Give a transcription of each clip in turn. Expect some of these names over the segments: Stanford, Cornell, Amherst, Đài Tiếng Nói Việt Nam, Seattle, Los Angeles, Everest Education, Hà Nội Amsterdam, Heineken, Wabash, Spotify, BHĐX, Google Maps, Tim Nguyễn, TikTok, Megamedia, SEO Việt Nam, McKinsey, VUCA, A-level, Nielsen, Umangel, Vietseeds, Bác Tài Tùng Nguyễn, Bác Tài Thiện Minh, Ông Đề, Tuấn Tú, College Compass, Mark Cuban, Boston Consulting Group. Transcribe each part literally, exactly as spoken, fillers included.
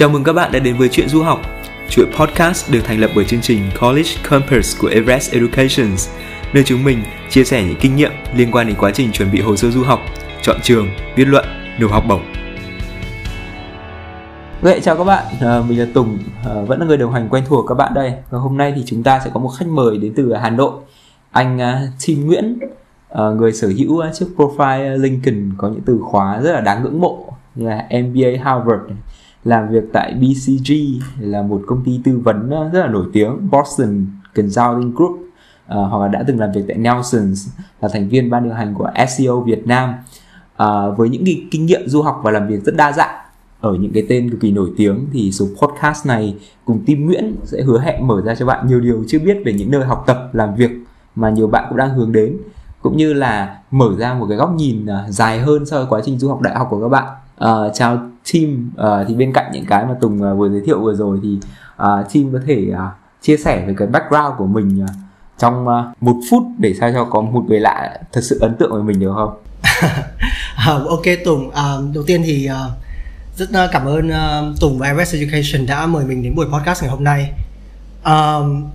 Chào mừng các bạn đã đến với Chuyện Du học. Chuỗi podcast được thành lập bởi chương trình College Compass của Everest Education, nơi chúng mình chia sẻ những kinh nghiệm liên quan đến quá trình chuẩn bị hồ sơ du học, chọn trường, viết luận, nộp học bổng. Vậy chào các bạn, à, mình là Tùng, à, vẫn là người đồng hành quen thuộc các bạn đây. Và hôm nay thì chúng ta sẽ có một khách mời đến từ Hà Nội, anh uh, Tim Nguyễn, à, người sở hữu uh, chiếc profile LinkedIn có những từ khóa rất là đáng ngưỡng mộ như là em bê a Harvard, làm việc tại bê xê giê là một công ty tư vấn rất là nổi tiếng, Boston Consulting Group, à, hoặc là đã từng làm việc tại Nielsen, là thành viên ban điều hành của ét e o Việt Nam, à, với những cái kinh nghiệm du học và làm việc rất đa dạng ở những cái tên cực kỳ nổi tiếng. Thì số podcast này cùng Tim Nguyễn sẽ hứa hẹn mở ra cho bạn nhiều điều chưa biết về những nơi học tập, làm việc mà nhiều bạn cũng đang hướng đến, cũng như là mở ra một cái góc nhìn dài hơn so với quá trình du học đại học của các bạn. Uh, chào Tim, uh, thì bên cạnh những cái mà Tùng uh, vừa giới thiệu vừa rồi thì uh, Tim có thể uh, chia sẻ về cái background của mình uh, trong uh, một phút để sao cho có một người lạ thật sự ấn tượng về mình được không? uh, ok Tùng, uh, đầu tiên thì uh, rất uh, cảm ơn uh, Tùng và Everest Education đã mời mình đến buổi podcast ngày hôm nay. Uh,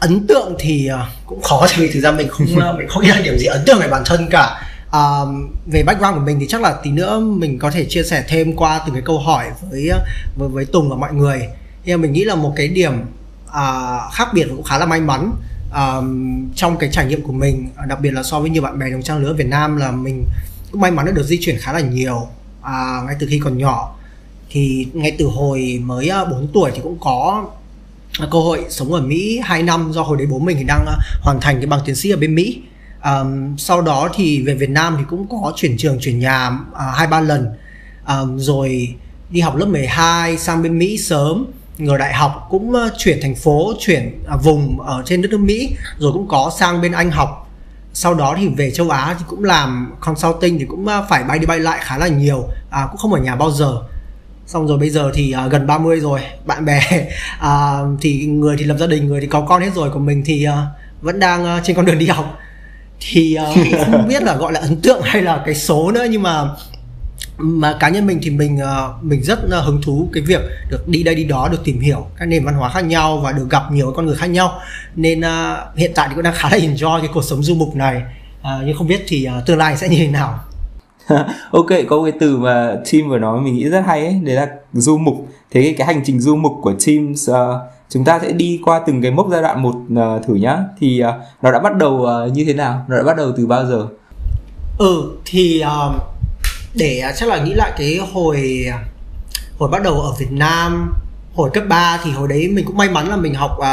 ấn tượng thì uh, cũng khó, vì thực ra mình không uh, mình không nghĩ ra điểm gì ấn tượng về bản thân cả. Uh, về background của mình thì chắc là tí nữa mình có thể chia sẻ thêm qua từng cái câu hỏi với với, với Tùng và mọi người. Nhưng mình nghĩ là một cái điểm uh, khác biệt và cũng khá là may mắn uh, trong cái trải nghiệm của mình, đặc biệt là so với nhiều bạn bè đồng trang lứa ở Việt Nam, là mình cũng may mắn được di chuyển khá là nhiều uh, ngay từ khi còn nhỏ. Thì ngay từ hồi mới bốn tuổi thì cũng có cơ hội sống ở Mỹ hai năm, do hồi đấy bố mình thì đang hoàn thành cái bằng tiến sĩ ở bên Mỹ. Um, sau đó thì về Việt Nam thì cũng có chuyển trường, chuyển nhà hai uh, ba lần, um, rồi đi học lớp mười hai sang bên Mỹ sớm, rồi đại học cũng uh, chuyển thành phố, chuyển uh, vùng ở trên đất nước Mỹ, rồi cũng có sang bên Anh học. Sau đó thì về châu Á thì cũng làm consulting, thì cũng uh, phải bay đi bay lại khá là nhiều, uh, cũng không ở nhà bao giờ. Xong rồi bây giờ thì uh, gần ba mươi rồi, bạn bè uh, thì người thì lập gia đình, người thì có con hết rồi, còn mình thì uh, vẫn đang uh, trên con đường đi học. Thì uh, không biết là gọi là ấn tượng hay là cái số nữa, nhưng mà mà cá nhân mình thì mình uh, mình rất uh, hứng thú cái việc được đi đây đi đó, được tìm hiểu các nền văn hóa khác nhau và được gặp nhiều con người khác nhau, nên uh, hiện tại thì cũng đang khá là enjoy cái cuộc sống du mục này, uh, nhưng không biết thì uh, tương lai sẽ như thế nào. Ok, có cái từ mà Tim vừa nói mình nghĩ rất hay ấy, đấy là du mục. Thế cái, cái hành trình du mục của Tim uh, chúng ta sẽ đi qua từng cái mốc giai đoạn một uh, thử nhá. Thì uh, nó đã bắt đầu uh, như thế nào? Nó đã bắt đầu từ bao giờ? Ừ, thì uh, để uh, chắc là nghĩ lại cái hồi hồi bắt đầu ở Việt Nam, hồi cấp ba thì hồi đấy mình cũng may mắn là mình học uh,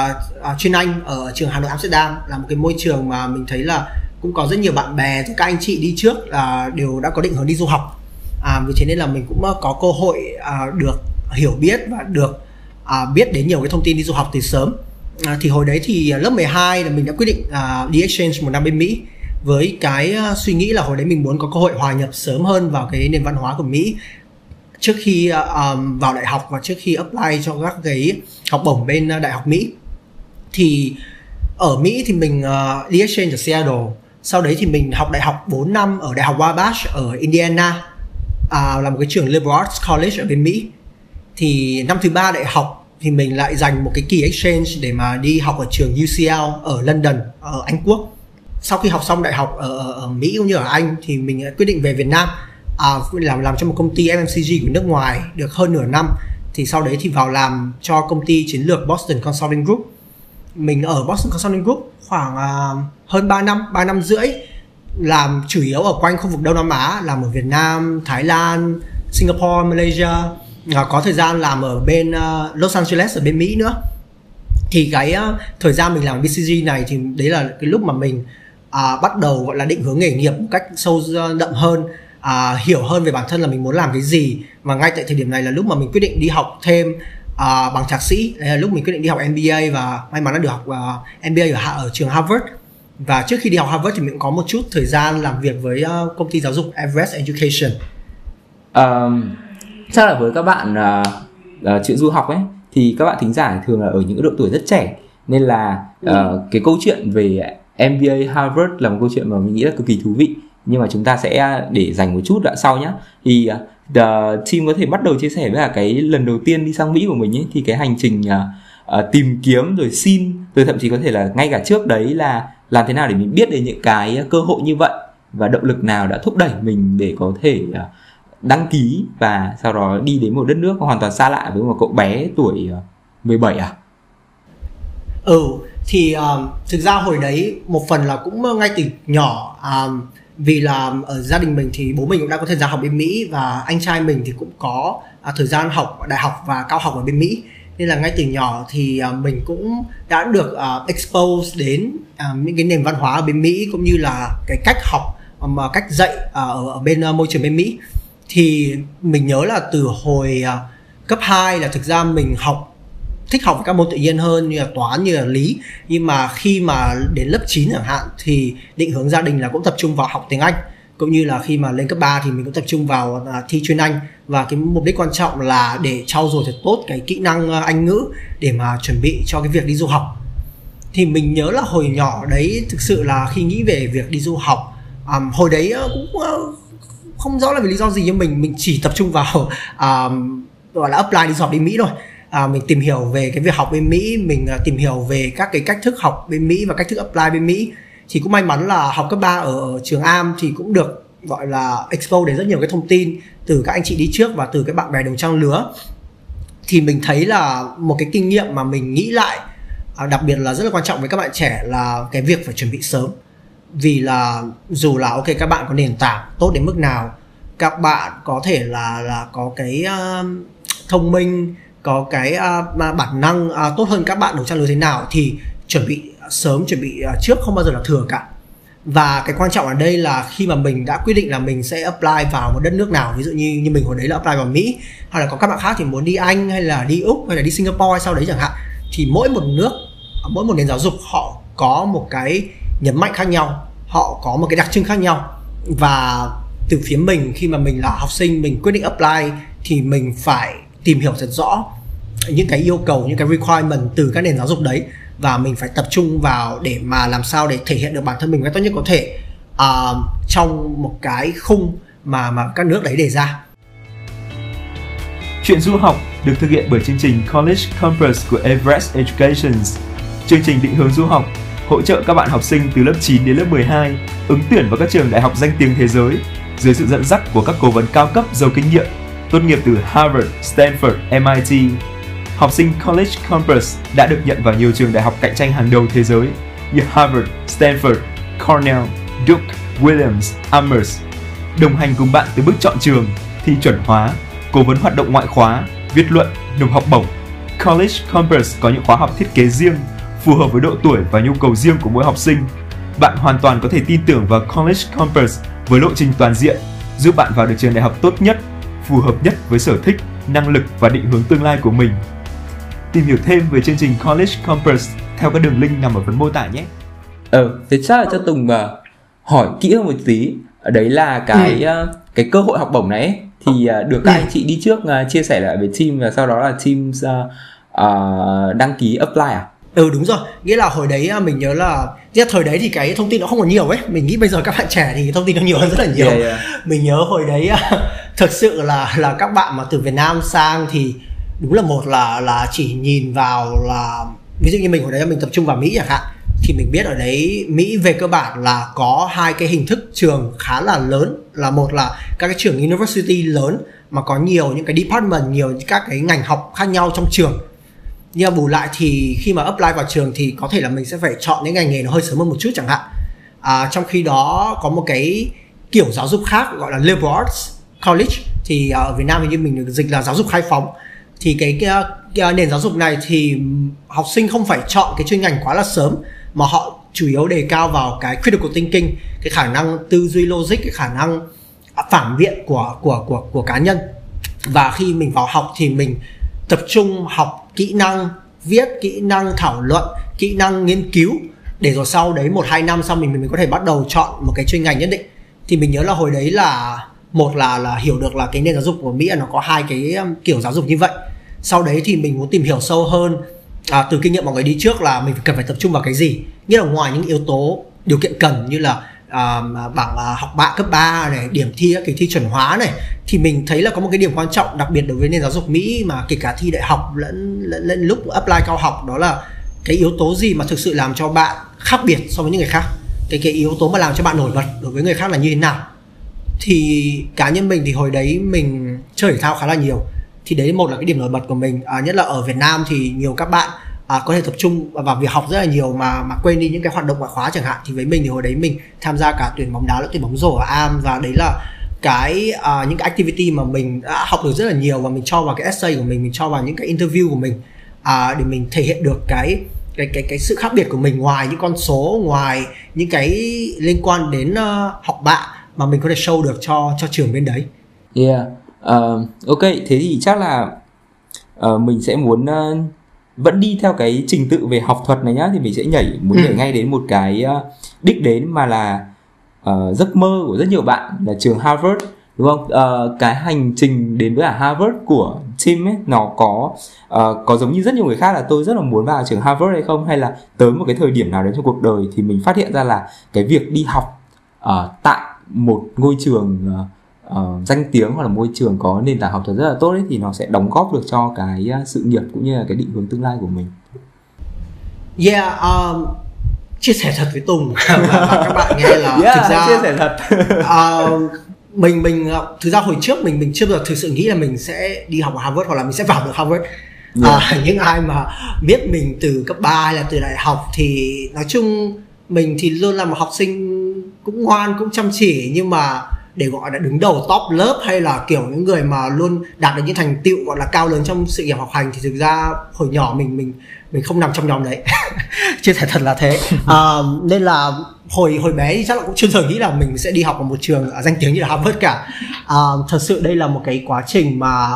uh, chuyên Anh ở trường Hà Nội Amsterdam, là một cái môi trường mà mình thấy là cũng có rất nhiều bạn bè, các anh chị đi trước uh, đều đã có định hướng đi du học. À, vì thế nên là mình cũng uh, có cơ hội uh, được hiểu biết và được À, biết đến nhiều cái thông tin đi du học từ sớm. à, Thì hồi đấy thì lớp mười hai là mình đã quyết định à, đi exchange một năm bên Mỹ, với cái à, suy nghĩ là hồi đấy mình muốn có cơ hội hòa nhập sớm hơn vào cái nền văn hóa của Mỹ trước khi à, à, vào đại học và trước khi apply cho các cái học bổng bên à, đại học Mỹ. Thì ở Mỹ thì mình à, đi exchange ở Seattle. Sau đấy thì mình học đại học bốn năm ở đại học Wabash ở Indiana, à, là một cái trường liberal arts college ở bên Mỹ. Thì năm thứ ba đại học thì mình lại dành một cái kỳ exchange để mà đi học ở trường u xê lờ ở London, ở Anh Quốc. Sau khi học xong đại học ở, ở Mỹ cũng như ở Anh thì mình quyết định về Việt Nam, à, làm làm cho một công ty ép em xê giê của nước ngoài được hơn nửa năm. Thì sau đấy thì vào làm cho công ty chiến lược Boston Consulting Group. Mình ở Boston Consulting Group khoảng uh, hơn ba năm, ba năm rưỡi, làm chủ yếu ở quanh khu vực Đông Nam Á, làm ở Việt Nam, Thái Lan, Singapore, Malaysia. À, có thời gian làm ở bên uh, Los Angeles ở bên Mỹ nữa. Thì cái uh, thời gian mình làm bê xê giê này thì đấy là cái lúc mà mình uh, bắt đầu gọi là định hướng nghề nghiệp một cách sâu đậm hơn, uh, hiểu hơn về bản thân là mình muốn làm cái gì. Và ngay tại thời điểm này là lúc mà mình quyết định đi học thêm uh, bằng thạc sĩ. Đấy là lúc mình quyết định đi học em bê a, và may mắn là được học uh, em bê a ở, ở trường Harvard. Và trước khi đi học Harvard thì mình cũng có một chút thời gian làm việc với uh, công ty giáo dục Everest Education. um... Chắc là với các bạn uh, chuyện du học ấy thì các bạn thính giả thường là ở những độ tuổi rất trẻ, nên là uh, ừ. cái câu chuyện về em bê a Harvard là một câu chuyện mà mình nghĩ là cực kỳ thú vị, nhưng mà chúng ta sẽ để dành một chút đoạn sau nhé. Thì uh, uh, Tim có thể bắt đầu chia sẻ với cả cái lần đầu tiên đi sang Mỹ của mình ấy, thì cái hành trình uh, uh, tìm kiếm rồi xin, rồi thậm chí có thể là ngay cả trước đấy là làm thế nào để mình biết đến những cái cơ hội như vậy, và động lực nào đã thúc đẩy mình để có thể uh, đăng ký và sau đó đi đến một đất nước hoàn toàn xa lạ với một cậu bé tuổi mười bảy à? Ừ, thì um, thực ra hồi đấy một phần là cũng ngay từ nhỏ, um, vì là ở gia đình mình thì bố mình cũng đã có thời gian học bên Mỹ, và anh trai mình thì cũng có uh, thời gian học đại học và cao học ở bên Mỹ. Nên là ngay từ nhỏ thì uh, mình cũng đã được uh, expose đến uh, những cái nền văn hóa ở bên Mỹ, cũng như là cái cách học, um, cách dạy uh, ở bên uh, môi trường bên Mỹ. Thì mình nhớ là từ hồi uh, cấp hai là thực ra mình học thích học các môn tự nhiên hơn, như là toán, như là lý. Nhưng mà khi mà đến lớp chín chẳng hạn thì định hướng gia đình là cũng tập trung vào học tiếng Anh, cũng như là khi mà lên cấp ba thì mình cũng tập trung vào uh, thi chuyên Anh. Và cái mục đích quan trọng là để trau dồi thật tốt cái kỹ năng uh, Anh ngữ để mà chuẩn bị cho cái việc đi du học. Thì mình nhớ là hồi nhỏ đấy thực sự là khi nghĩ về việc đi du học, um, hồi đấy uh, cũng... Uh, không rõ là vì lý do gì, nhưng mình mình chỉ tập trung vào um, gọi là apply đi du học đi Mỹ thôi. À, mình tìm hiểu về cái việc học bên Mỹ, mình uh, tìm hiểu về các cái cách thức học bên Mỹ và cách thức apply bên Mỹ. Thì cũng may mắn là học cấp ba ở trường Am thì cũng được gọi là expose đến rất nhiều cái thông tin từ các anh chị đi trước và từ các bạn bè đồng trang lứa. Thì mình thấy là một cái kinh nghiệm mà mình nghĩ lại, à, đặc biệt là rất là quan trọng với các bạn trẻ, là cái việc phải chuẩn bị sớm. Vì là dù là ok các bạn có nền tảng tốt đến mức nào, các bạn có thể là là có cái uh, thông minh, có cái uh, bản năng uh, tốt hơn các bạn đồng trang lứa thế nào, thì chuẩn bị sớm, chuẩn bị uh, trước không bao giờ là thừa cả. Và cái quan trọng ở đây là khi mà mình đã quyết định là mình sẽ apply vào một đất nước nào, ví dụ như như mình hồi đấy là apply vào Mỹ, hoặc là có các bạn khác thì muốn đi Anh hay là đi Úc hay là đi Singapore sau đấy chẳng hạn, thì mỗi một nước, mỗi một nền giáo dục họ có một cái nhấn mạnh khác nhau, họ có một cái đặc trưng khác nhau. Và từ phía mình, khi mà mình là học sinh, mình quyết định apply thì mình phải tìm hiểu thật rõ những cái yêu cầu, những cái requirement từ các nền giáo dục đấy, và mình phải tập trung vào để mà làm sao để thể hiện được bản thân mình cách tốt nhất có thể uh, trong một cái khung mà, mà các nước đấy đề ra. Chuyện du học được thực hiện bởi chương trình College Compass của Everest Education. Chương trình định hướng du học hỗ trợ các bạn học sinh từ lớp chín đến lớp mười hai ứng tuyển vào các trường đại học danh tiếng thế giới dưới sự dẫn dắt của các cố vấn cao cấp giàu kinh nghiệm tốt nghiệp từ Harvard, Stanford, em ai ti. Học sinh College Compass đã được nhận vào nhiều trường đại học cạnh tranh hàng đầu thế giới như Harvard, Stanford, Cornell, Duke, Williams, Amherst. Đồng hành cùng bạn từ bước chọn trường, thi chuẩn hóa, cố vấn hoạt động ngoại khóa, viết luận, nộp học bổng. College Compass có những khóa học thiết kế riêng phù hợp với độ tuổi và nhu cầu riêng của mỗi học sinh. Bạn hoàn toàn có thể tin tưởng vào College Compass với lộ trình toàn diện, giúp bạn vào được trường đại học tốt nhất, phù hợp nhất với sở thích, năng lực và định hướng tương lai của mình. Tìm hiểu thêm về chương trình College Compass theo các đường link nằm ở phần mô tả nhé. Ờ, thế chắc là cho Tùng uh, hỏi kỹ hơn một tí. Đấy là cái ừ. uh, cái cơ hội học bổng này ấy, thì uh, được các ừ. anh chị đi trước uh, chia sẻ lại với team, và sau đó là team uh, uh, đăng ký apply à? Ừ đúng rồi, nghĩa là hồi đấy mình nhớ là thời đấy thì cái thông tin nó không còn nhiều ấy. Mình nghĩ bây giờ các bạn trẻ thì thông tin nó nhiều hơn rất là nhiều. yeah, yeah. Mình nhớ hồi đấy thật sự là là các bạn mà từ Việt Nam sang thì đúng là một là là chỉ nhìn vào là, ví dụ như mình hồi đấy mình tập trung vào Mỹ chẳng hạn, thì mình biết ở đấy Mỹ về cơ bản là có hai cái hình thức trường khá là lớn. Là một là các cái trường university lớn mà có nhiều những cái department, nhiều các cái ngành học khác nhau trong trường. Nhưng mà bù lại thì khi mà apply vào trường thì có thể là mình sẽ phải chọn những ngành nghề nó hơi sớm hơn một chút chẳng hạn. À, trong khi đó có một cái kiểu giáo dục khác gọi là liberal arts college, thì ở Việt Nam hình như mình được dịch là giáo dục khai phóng. Thì cái, cái, cái nền giáo dục này thì học sinh không phải chọn cái chuyên ngành quá là sớm, mà họ chủ yếu đề cao vào cái critical thinking, cái khả năng tư duy logic, cái khả năng phản biện của, của, của, của cá nhân. Và khi mình vào học thì mình tập trung học kỹ năng viết, kỹ năng thảo luận, kỹ năng nghiên cứu, để rồi sau đấy một hai năm sau mình mình có thể bắt đầu chọn một cái chuyên ngành nhất định. Thì mình nhớ là hồi đấy là một là là hiểu được là cái nền giáo dục của Mỹ nó có hai cái kiểu giáo dục như vậy. Sau đấy thì mình muốn tìm hiểu sâu hơn à, từ kinh nghiệm mọi người đi trước là mình cần phải tập trung vào cái gì. Nghĩa là ngoài những yếu tố điều kiện cần như là uh, bằng uh, học bạ cấp ba này, điểm thi các kỳ thi chuẩn hóa này, thì mình thấy là có một cái điểm quan trọng đặc biệt đối với nền giáo dục Mỹ mà kể cả thi đại học lẫn, lẫn, lẫn lúc apply cao học, đó là cái yếu tố gì mà thực sự làm cho bạn khác biệt so với những người khác, cái, cái yếu tố mà làm cho bạn nổi bật đối với người khác là như thế nào. Thì cá nhân mình thì hồi đấy mình chơi thể thao khá là nhiều, thì đấy một là cái điểm nổi bật của mình, à, nhất là ở Việt Nam thì nhiều các bạn à, có thể tập trung vào việc học rất là nhiều mà mà quên đi những cái hoạt động ngoại khóa chẳng hạn. Thì với mình thì hồi đấy mình tham gia cả tuyển bóng đá lẫn tuyển bóng rổ ở Am, và đấy là cái à, những cái activity mà mình đã học được rất là nhiều, và mình cho vào cái essay của mình, mình cho vào những cái interview của mình à, để mình thể hiện được cái cái cái cái sự khác biệt của mình, ngoài những con số, ngoài những cái liên quan đến uh, học bạ mà mình có thể show được cho cho trường bên đấy. Yeah. Uh, ok, thế thì chắc là uh, mình sẽ muốn uh, vẫn đi theo cái trình tự về học thuật này nhá, thì mình sẽ nhảy muốn ừ. nhảy ngay đến một cái uh, đích đến mà là uh, giấc mơ của rất nhiều bạn là trường Harvard, đúng không? Uh, cái hành trình đến với Harvard của Tim ấy, nó có uh, có giống như rất nhiều người khác là tôi rất là muốn vào trường Harvard hay không, hay là tới một cái thời điểm nào đấy trong cuộc đời thì mình phát hiện ra là cái việc đi học uh, tại một ngôi trường uh, Uh, danh tiếng hoặc là môi trường có nền tảng học thuật rất là tốt ấy, thì nó sẽ đóng góp được cho cái uh, sự nghiệp cũng như là cái định hướng tương lai của mình. Yeah, um, chia sẻ thật với Tùng và, và các bạn nghe là yeah, thực ra chia sẻ thật. uh, mình mình thực ra hồi trước mình mình chưa bao giờ thực sự nghĩ là mình sẽ đi học ở Harvard hoặc là mình sẽ vào được Harvard. Yeah. Uh, những ai mà biết mình từ cấp ba hay là từ đại học thì nói chung mình thì luôn là một học sinh cũng ngoan, cũng chăm chỉ, nhưng mà để gọi là đứng đầu top lớp hay là kiểu những người mà luôn đạt được những thành tựu gọi là cao lớn trong sự nghiệp học hành thì thực ra hồi nhỏ mình mình mình không nằm trong nhóm đấy. Chia sẻ thật là thế. À, nên là hồi hồi bé thì chắc là cũng chưa từng nghĩ là mình sẽ đi học ở một trường ở danh tiếng như là Harvard cả. À, thật sự đây là một cái quá trình mà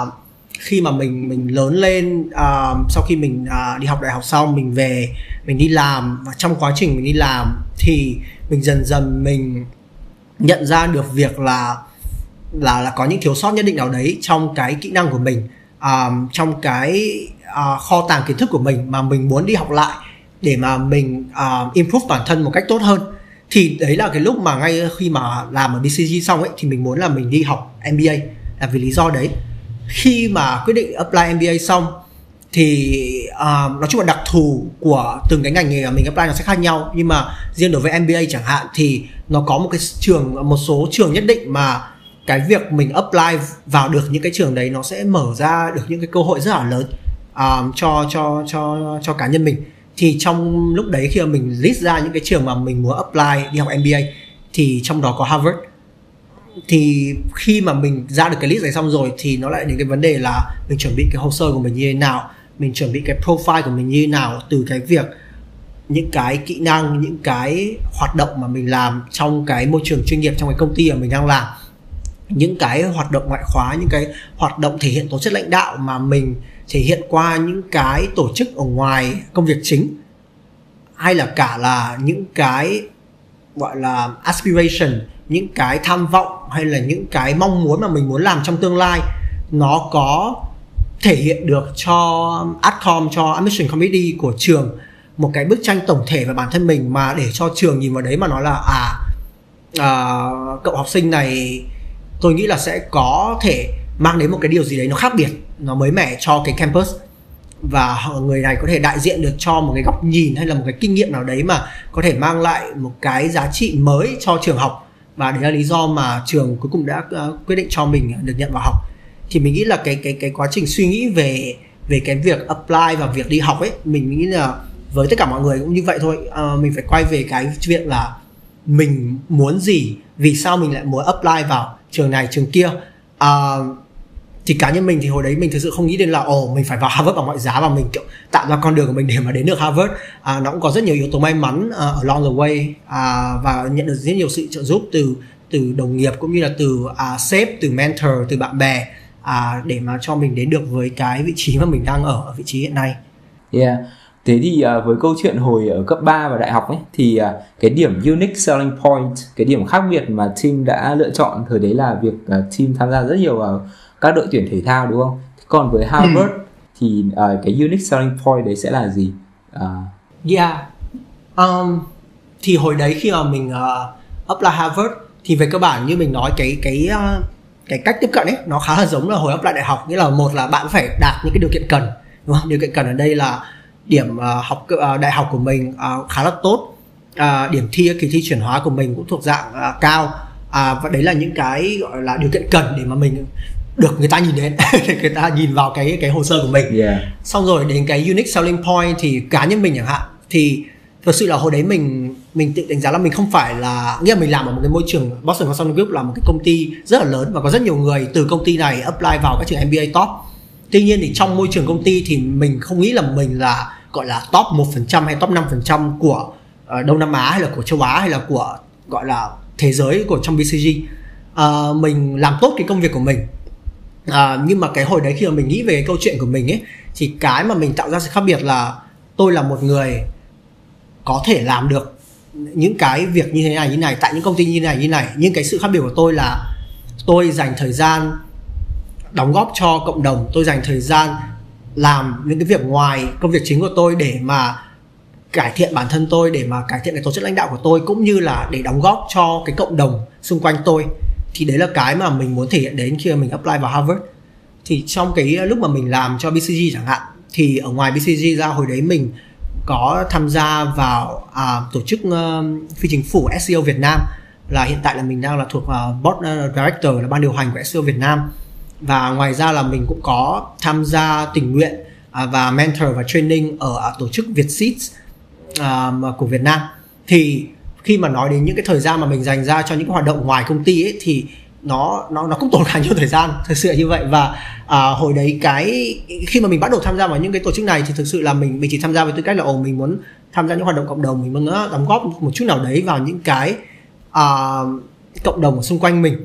khi mà mình mình lớn lên, à, sau khi mình à, đi học đại học xong mình về mình đi làm, và trong quá trình mình đi làm thì mình dần dần mình nhận ra được việc là là là có những thiếu sót nhất định nào đấy trong cái kỹ năng của mình, um, trong cái uh, kho tàng kiến thức của mình mà mình muốn đi học lại để mà mình uh, improve bản thân một cách tốt hơn. Thì đấy là cái lúc mà ngay khi mà làm ở bê xê giê xong ấy thì mình muốn là mình đi học em bê a là vì lý do đấy. Khi mà quyết định apply em bê a xong thì uh, nói chung là đặc thù của từng cái ngành nghề mà mình apply nó sẽ khác nhau, nhưng mà riêng đối với em bê a chẳng hạn thì nó có một cái trường, một số trường nhất định mà cái việc mình apply vào được những cái trường đấy nó sẽ mở ra được những cái cơ hội rất là lớn uh, cho cho cho cho cá nhân mình. Thì trong lúc đấy khi mà mình list ra những cái trường mà mình muốn apply đi học em bê a thì trong đó có Harvard. Thì khi mà mình ra được cái list này xong rồi thì nó lại đến cái vấn đề là mình chuẩn bị cái hồ sơ của mình như thế nào, mình chuẩn bị cái profile của mình như thế nào, từ cái việc những cái kỹ năng, những cái hoạt động mà mình làm trong cái môi trường chuyên nghiệp, trong cái công ty mà mình đang làm, những cái hoạt động ngoại khóa, những cái hoạt động thể hiện tố chất lãnh đạo mà mình thể hiện qua những cái tổ chức ở ngoài công việc chính, hay là cả là những cái gọi là aspiration, những cái tham vọng hay là những cái mong muốn mà mình muốn làm trong tương lai, nó có thể hiện được cho Adcom, cho Admission Committee của trường một cái bức tranh tổng thể về bản thân mình, mà để cho trường nhìn vào đấy mà nói là à, à cậu học sinh này tôi nghĩ là sẽ có thể mang đến một cái điều gì đấy nó khác biệt, nó mới mẻ cho cái campus, và người này có thể đại diện được cho một cái góc nhìn hay là một cái kinh nghiệm nào đấy mà có thể mang lại một cái giá trị mới cho trường học. Và đấy là lý do mà trường cuối cùng đã uh, quyết định cho mình được nhận vào học. Thì mình nghĩ là cái cái cái quá trình suy nghĩ về về cái việc apply và việc đi học ấy, mình nghĩ là với tất cả mọi người cũng như vậy thôi. Uh, mình phải quay về cái chuyện là mình muốn gì, vì sao mình lại muốn apply vào trường này trường kia. Uh, thì cá nhân mình thì hồi đấy mình thực sự không nghĩ đến là ồ oh, mình phải vào Harvard bằng mọi giá và mình kiểu tạo ra con đường của mình để mà đến được Harvard. À, nó cũng có rất nhiều yếu tố may mắn uh, along the way, à, và nhận được rất nhiều sự trợ giúp từ từ đồng nghiệp cũng như là từ uh, sếp, từ mentor, từ bạn bè, à, để mà cho mình đến được với cái vị trí mà mình đang ở, ở vị trí hiện nay. Yeah. Thế thì uh, với câu chuyện hồi ở cấp ba và đại học ấy, thì uh, cái điểm unique selling point, cái điểm khác biệt mà Tim đã lựa chọn thời đấy là việc uh, Tim tham gia rất nhiều vào các đội tuyển thể thao, đúng không? Còn với Harvard ừ. thì uh, cái unique selling point đấy sẽ là gì? Uh... Yeah, um, thì hồi đấy khi mà mình uh, up là Harvard thì về cơ bản như mình nói cái cái cái cách tiếp cận ấy nó khá là giống là hồi up lại đại học, nghĩa là một là bạn phải đạt những cái điều kiện cần, đúng không? Điều kiện cần ở đây là điểm học đại học của mình khá là tốt, điểm thi kỳ thi chuyển hóa của mình cũng thuộc dạng cao, và đấy là những cái gọi là điều kiện cần để mà mình được người ta nhìn đến, để người ta nhìn vào cái cái hồ sơ của mình. Yeah. Xong rồi đến cái unique selling point thì cá nhân mình chẳng hạn, thì thực sự là hồi đấy mình mình tự đánh giá là mình không phải là, nghĩa là mình làm ở một cái môi trường Boston Consulting Group là một cái công ty rất là lớn và có rất nhiều người từ công ty này apply vào các trường M B A top. Tuy nhiên thì trong môi trường công ty thì mình không nghĩ là mình là gọi là top một phần trăm hay top năm phần trăm của Đông Nam Á hay là của châu Á hay là của gọi là thế giới của trong B C G. À, mình làm tốt cái công việc của mình. À, nhưng mà cái hồi đấy khi mà mình nghĩ về cái câu chuyện của mình ấy, thì cái mà mình tạo ra sự khác biệt là tôi là một người có thể làm được những cái việc như thế này, như thế này tại những công ty như thế này, như thế này. Nhưng cái sự khác biệt của tôi là tôi dành thời gian đóng góp cho cộng đồng, tôi dành thời gian làm những cái việc ngoài công việc chính của tôi để mà cải thiện bản thân tôi, để mà cải thiện cái tố chất lãnh đạo của tôi, cũng như là để đóng góp cho cái cộng đồng xung quanh tôi. Thì đấy là cái mà mình muốn thể hiện đến khi mà mình apply vào Harvard. Thì trong cái lúc mà mình làm cho B C G chẳng hạn, thì ở ngoài B C G ra, hồi đấy mình có tham gia vào à, tổ chức uh, phi chính phủ S E O Việt Nam, là hiện tại là mình đang là thuộc uh, Board Director, là ban điều hành của S E O Việt Nam. Và ngoài ra là mình cũng có tham gia tình nguyện à, và mentor và training ở à, tổ chức Vietseeds à, của Việt Nam. Thì khi mà nói đến những cái thời gian mà mình dành ra cho những hoạt động ngoài công ty ấy, thì nó nó nó cũng tốn khá nhiều thời gian, thực sự như vậy. Và à, hồi đấy cái khi mà mình bắt đầu tham gia vào những cái tổ chức này thì thực sự là mình mình chỉ tham gia với tư cách là ồ mình muốn tham gia những hoạt động cộng đồng, mình muốn đóng góp một chút nào đấy vào những cái à, cộng đồng ở xung quanh mình.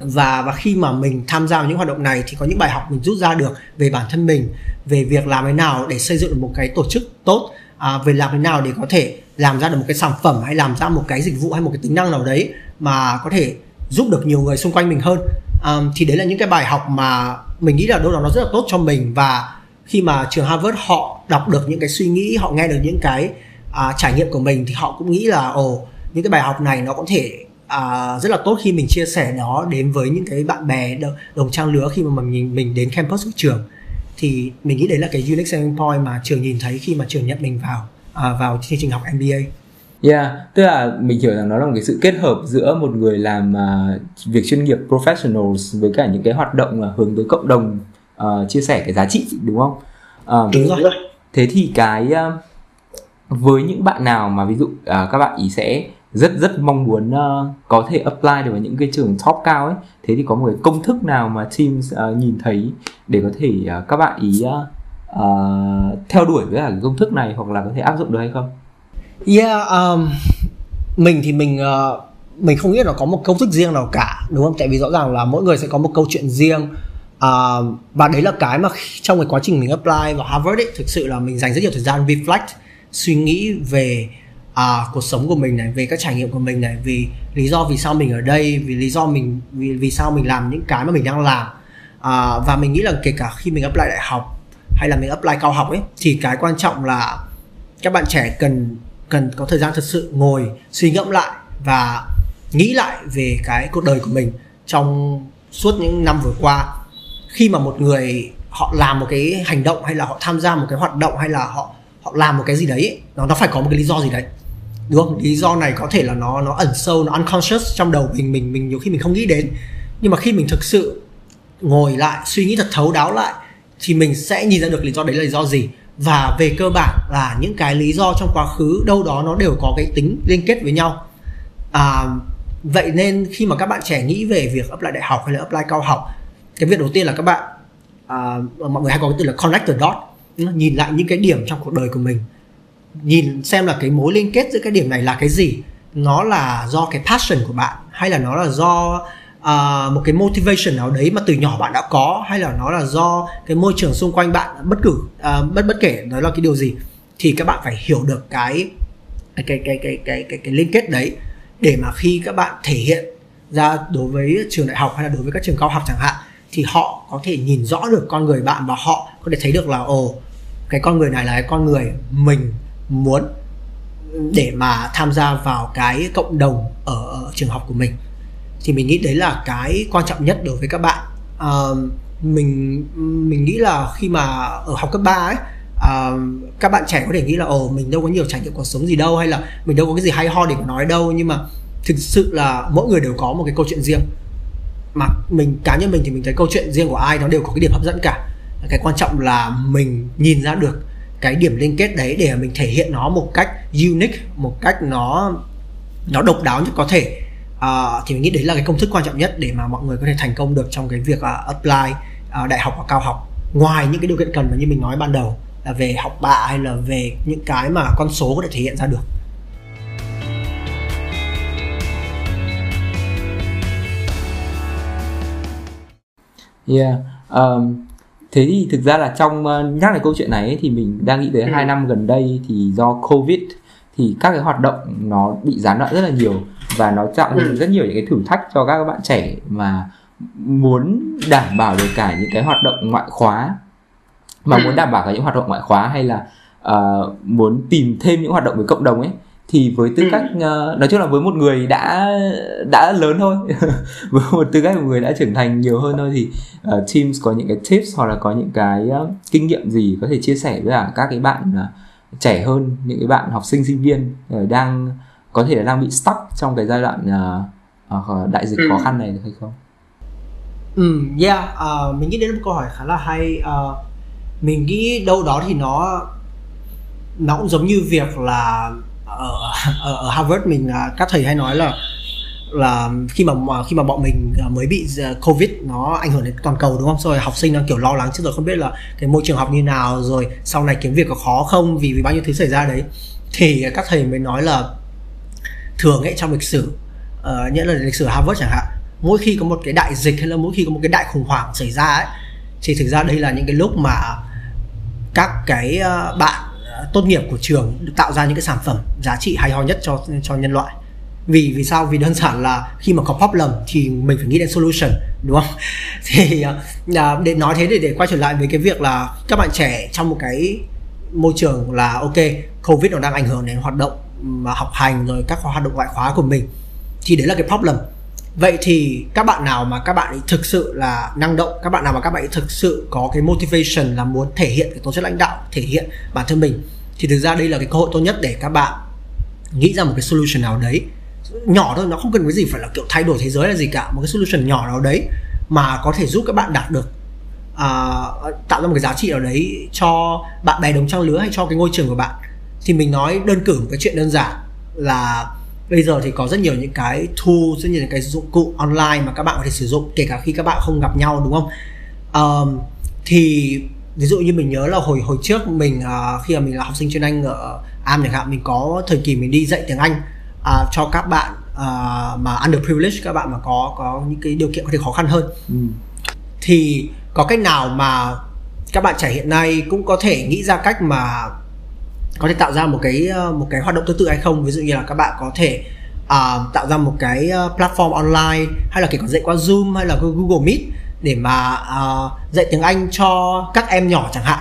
Và và khi mà mình tham gia vào những hoạt động này thì có những bài học mình rút ra được về bản thân mình, về việc làm thế nào để xây dựng được một cái tổ chức tốt, à, về làm thế nào để có thể làm ra được một cái sản phẩm hay làm ra một cái dịch vụ hay một cái tính năng nào đấy mà có thể giúp được nhiều người xung quanh mình hơn. À, thì đấy là những cái bài học mà mình nghĩ là đâu đó nó rất là tốt cho mình. Và khi mà trường Harvard họ đọc được những cái suy nghĩ, họ nghe được những cái à, trải nghiệm của mình, thì họ cũng nghĩ là ồ những cái bài học này nó có thể À, rất là tốt khi mình chia sẻ nó đến với những cái bạn bè đồng trang lứa khi mà mình mình đến campus của trường. Thì mình nghĩ đấy là cái unique selling point mà trường nhìn thấy khi mà trường nhận mình vào à, vào chương trình học M B A. Yeah, tức là mình hiểu rằng nó là một cái sự kết hợp giữa một người làm uh, việc chuyên nghiệp professionals với cả những cái hoạt động uh, hướng tới cộng đồng, uh, chia sẻ cái giá trị, đúng không? Uh, đúng rồi. Thế thì cái uh, với những bạn nào mà ví dụ uh, các bạn ý sẽ rất rất mong muốn uh, có thể apply được vào những cái trường top cao ấy, thế thì có một cái công thức nào mà team uh, nhìn thấy để có thể uh, các bạn ý uh, uh, theo đuổi với cả cái công thức này hoặc là có thể áp dụng được hay không? Yeah, um, mình thì mình uh, mình không nghĩ là có một công thức riêng nào cả, đúng không? Tại vì rõ ràng là mỗi người sẽ có một câu chuyện riêng, uh, và đấy là cái mà trong cái quá trình mình apply vào Harvard ấy, thực sự là mình dành rất nhiều thời gian reflect, suy nghĩ về À, cuộc sống của mình này, về các trải nghiệm của mình này, vì lý do vì sao mình ở đây, vì lý do mình vì, vì sao mình làm những cái mà mình đang làm. À, và mình nghĩ là kể cả khi mình apply đại học hay là mình apply cao học ấy, thì cái quan trọng là các bạn trẻ cần cần có thời gian thật sự ngồi suy ngẫm lại và nghĩ lại về cái cuộc đời của mình trong suốt những năm vừa qua. Khi mà một người họ làm một cái hành động hay là họ tham gia một cái hoạt động hay là họ họ làm một cái gì đấy, nó nó phải có một cái lý do gì đấy, đúng không? Lý do này có thể là nó nó ẩn sâu, nó unconscious trong đầu mình mình mình nhiều khi mình không nghĩ đến. Nhưng mà khi mình thực sự ngồi lại suy nghĩ thật thấu đáo lại thì mình sẽ nhìn ra được lý do đấy là lý do gì. Và về cơ bản là những cái lý do trong quá khứ đâu đó nó đều có cái tính liên kết với nhau. À, vậy nên khi mà các bạn trẻ nghĩ về việc apply đại học hay là apply cao học, cái việc đầu tiên là các bạn à, mọi người hay có cái từ là connect the dot, nhìn lại những cái điểm trong cuộc đời của mình, nhìn xem là cái mối liên kết giữa cái điểm này là cái gì, nó là do cái passion của bạn hay là nó là do uh, một cái motivation nào đấy mà từ nhỏ bạn đã có, hay là nó là do cái môi trường xung quanh bạn, bất cứ uh, bất bất kể đó là cái điều gì, thì các bạn phải hiểu được cái cái cái cái cái cái cái, cái liên kết đấy để mà khi các bạn thể hiện ra đối với trường đại học hay là đối với các trường cao học chẳng hạn, thì họ có thể nhìn rõ được con người bạn và họ có thể thấy được là ồ cái con người này là cái con người mình muốn để mà tham gia vào cái cộng đồng ở trường học của mình. Thì mình nghĩ đấy là cái quan trọng nhất đối với các bạn. À, mình mình nghĩ là khi mà ở học cấp ba ấy, à, các bạn trẻ có thể nghĩ là ồ mình đâu có nhiều trải nghiệm cuộc sống gì đâu, hay là mình đâu có cái gì hay ho để nói đâu, nhưng mà thực sự là mỗi người đều có một cái câu chuyện riêng. Mà mình, cá nhân mình thì mình thấy câu chuyện riêng của ai nó đều có cái điểm hấp dẫn cả. Cái quan trọng là mình nhìn ra được cái điểm liên kết đấy để mình thể hiện nó một cách unique, một cách nó nó độc đáo nhất có thể. À, thì mình nghĩ đấy là cái công thức quan trọng nhất để mà mọi người có thể thành công được trong cái việc uh, apply uh, đại học hoặc cao học, ngoài những cái điều kiện cần mà như mình nói ban đầu là về học bạ hay là về những cái mà con số có thể thể hiện ra được. Yeah, um, thế thì thực ra là trong uh, nhắc lại câu chuyện này ấy, thì mình đang nghĩ tới ừ. hai năm gần đây thì do Covid thì các cái hoạt động nó bị gián đoạn rất là nhiều, và nó tạo ra ừ. rất nhiều những cái thử thách cho các bạn trẻ mà muốn đảm bảo được cả những cái hoạt động ngoại khóa, mà ừ. muốn đảm bảo cả những hoạt động ngoại khóa hay là uh, muốn tìm thêm những hoạt động với cộng đồng ấy. Thì với tư cách ừ. uh, nói chung là với một người đã đã lớn thôi với một tư cách một người đã trưởng thành nhiều hơn thôi, thì uh, Teams có những cái tips hoặc là có những cái uh, kinh nghiệm gì có thể chia sẻ với cả các cái bạn uh, trẻ hơn, những cái bạn học sinh sinh viên uh, đang có thể là đang bị stuck trong cái giai đoạn uh, uh, đại dịch ừ. khó khăn này được hay không? Ừ, yeah, uh, mình nghĩ đến một câu hỏi khá là hay. Uh, mình nghĩ đâu đó thì nó nó cũng giống như việc là Ở, ở Harvard mình các thầy hay nói là là khi mà khi mà bọn mình mới bị Covid nó ảnh hưởng đến toàn cầu, đúng không? Rồi học sinh đang kiểu lo lắng chứ rồi không biết là cái môi trường học như nào, rồi sau này kiếm việc có khó không vì vì bao nhiêu thứ xảy ra đấy. Thì các thầy mới nói là thường ấy, trong lịch sử uh, nghĩa là lịch sử Harvard chẳng hạn, mỗi khi có một cái đại dịch hay là mỗi khi có một cái đại khủng hoảng xảy ra ấy, thì thực ra đây là những cái lúc mà các cái bạn tốt nghiệp của trường được tạo ra những cái sản phẩm giá trị hay ho nhất cho cho nhân loại. Vì vì sao? Vì đơn giản là khi mà có problem thì mình phải nghĩ đến solution, đúng không? Thì à, để nói thế để để quay trở lại với cái việc là các bạn trẻ trong một cái môi trường là ok, Covid nó đang ảnh hưởng đến hoạt động mà học hành rồi các hoạt động ngoại khóa của mình, thì đấy là cái problem. Vậy thì các bạn nào mà các bạn ấy thực sự là năng động, các bạn nào mà các bạn ấy thực sự có cái motivation là muốn thể hiện cái tố chất lãnh đạo, thể hiện bản thân mình, thì thực ra đây là cái cơ hội tốt nhất để các bạn nghĩ ra một cái solution nào đấy nhỏ thôi, nó không cần cái gì phải là kiểu thay đổi thế giới là gì cả, một cái solution nhỏ nào đấy mà có thể giúp các bạn đạt được à, tạo ra một cái giá trị nào đấy cho bạn bè đồng trang lứa hay cho cái ngôi trường của bạn. Thì mình nói đơn cử một cái chuyện đơn giản là bây giờ thì có rất nhiều những cái tool, rất nhiều những cái dụng cụ online mà các bạn có thể sử dụng kể cả khi các bạn không gặp nhau, đúng không? Um, thì ví dụ như mình nhớ là hồi hồi trước mình uh, khi mà mình là học sinh chuyên Anh ở Am chẳng hạn, mình có thời kỳ mình đi dạy tiếng Anh uh, cho các bạn uh, mà underprivileged, các bạn mà có có những cái điều kiện có thể khó khăn hơn. Ừ. Thì có cách nào mà các bạn trẻ hiện nay cũng có thể nghĩ ra cách mà có thể tạo ra một cái một cái hoạt động tương tự hay không? Ví dụ như là các bạn có thể uh, tạo ra một cái platform online, hay là kể cả dạy qua Zoom hay là Google Meet để mà uh, dạy tiếng Anh cho các em nhỏ chẳng hạn.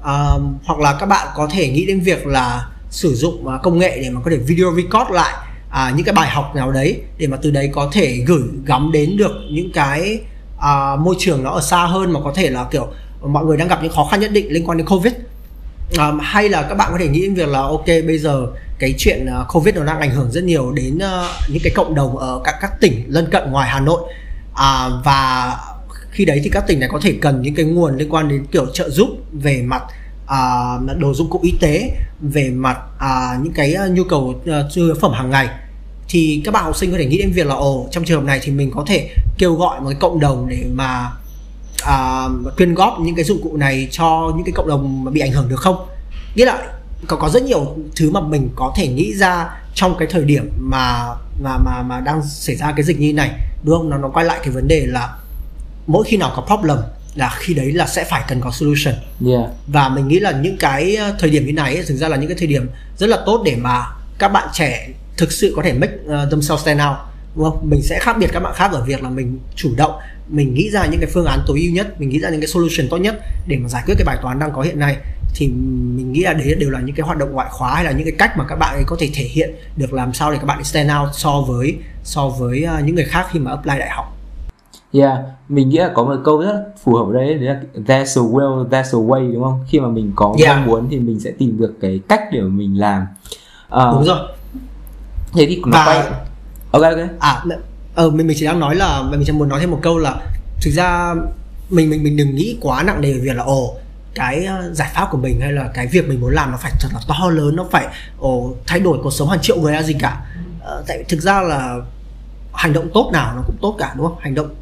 Uh, hoặc là các bạn có thể nghĩ đến việc là sử dụng công nghệ để mà có thể video record lại uh, những cái bài học nào đấy để mà từ đấy có thể gửi gắm đến được những cái uh, môi trường nó ở xa hơn, mà có thể là kiểu mọi người đang gặp những khó khăn nhất định liên quan đến Covid. Um, hay là các bạn có thể nghĩ đến việc là ok, bây giờ cái chuyện uh, Covid nó đang ảnh hưởng rất nhiều đến uh, những cái cộng đồng ở các, các tỉnh lân cận ngoài Hà Nội, uh, và khi đấy thì các tỉnh này có thể cần những cái nguồn liên quan đến kiểu trợ giúp về mặt uh, đồ dụng cụ y tế, về mặt uh, những cái nhu cầu nhu uh, phẩm hàng ngày. Thì các bạn học sinh có thể nghĩ đến việc là ồ oh, trong trường hợp này thì mình có thể kêu gọi một cái cộng đồng để mà À, quyên góp những cái dụng cụ này cho những cái cộng đồng mà bị ảnh hưởng được không? Nghĩa là có, có rất nhiều thứ mà mình có thể nghĩ ra trong cái thời điểm mà mà mà, mà đang xảy ra cái dịch như này, đúng không? Nó, nó quay lại cái vấn đề là mỗi khi nào có problem là khi đấy là sẽ phải cần có solution. Yeah. Và mình nghĩ là những cái thời điểm như này ấy, thực ra là những cái thời điểm rất là tốt để mà các bạn trẻ thực sự có thể make uh, themselves stand out, đúng không? Mình sẽ khác biệt các bạn khác ở việc là mình chủ động, mình nghĩ ra những cái phương án tối ưu nhất, mình nghĩ ra những cái solution tốt nhất để mà giải quyết cái bài toán đang có hiện nay. thì mình nghĩ là đấy đều là những cái hoạt động ngoại khóa hay là những cái cách mà các bạn ấy có thể thể hiện được làm sao để các bạn ấy stand out so với so với những người khác khi mà apply đại học. Yeah, mình nghĩ là có một câu rất phù hợp ở đây đấy là there's a will, there's a way, đúng không? Khi mà mình có yeah. mong muốn thì mình sẽ tìm được cái cách để mà mình làm. Uh, đúng rồi. Thế thì nó quay. Ok ok. À, ờ, mình mình chỉ đang nói là mình chỉ muốn nói thêm một câu là thực ra mình mình mình đừng nghĩ quá nặng nề về việc là ồ oh, cái giải pháp của mình hay là cái việc mình muốn làm nó phải thật là to lớn, nó phải ồ oh, thay đổi cuộc sống hàng triệu người ra gì cả. Ờ, tại thực ra là hành động tốt nào nó cũng tốt cả, đúng không? Hành động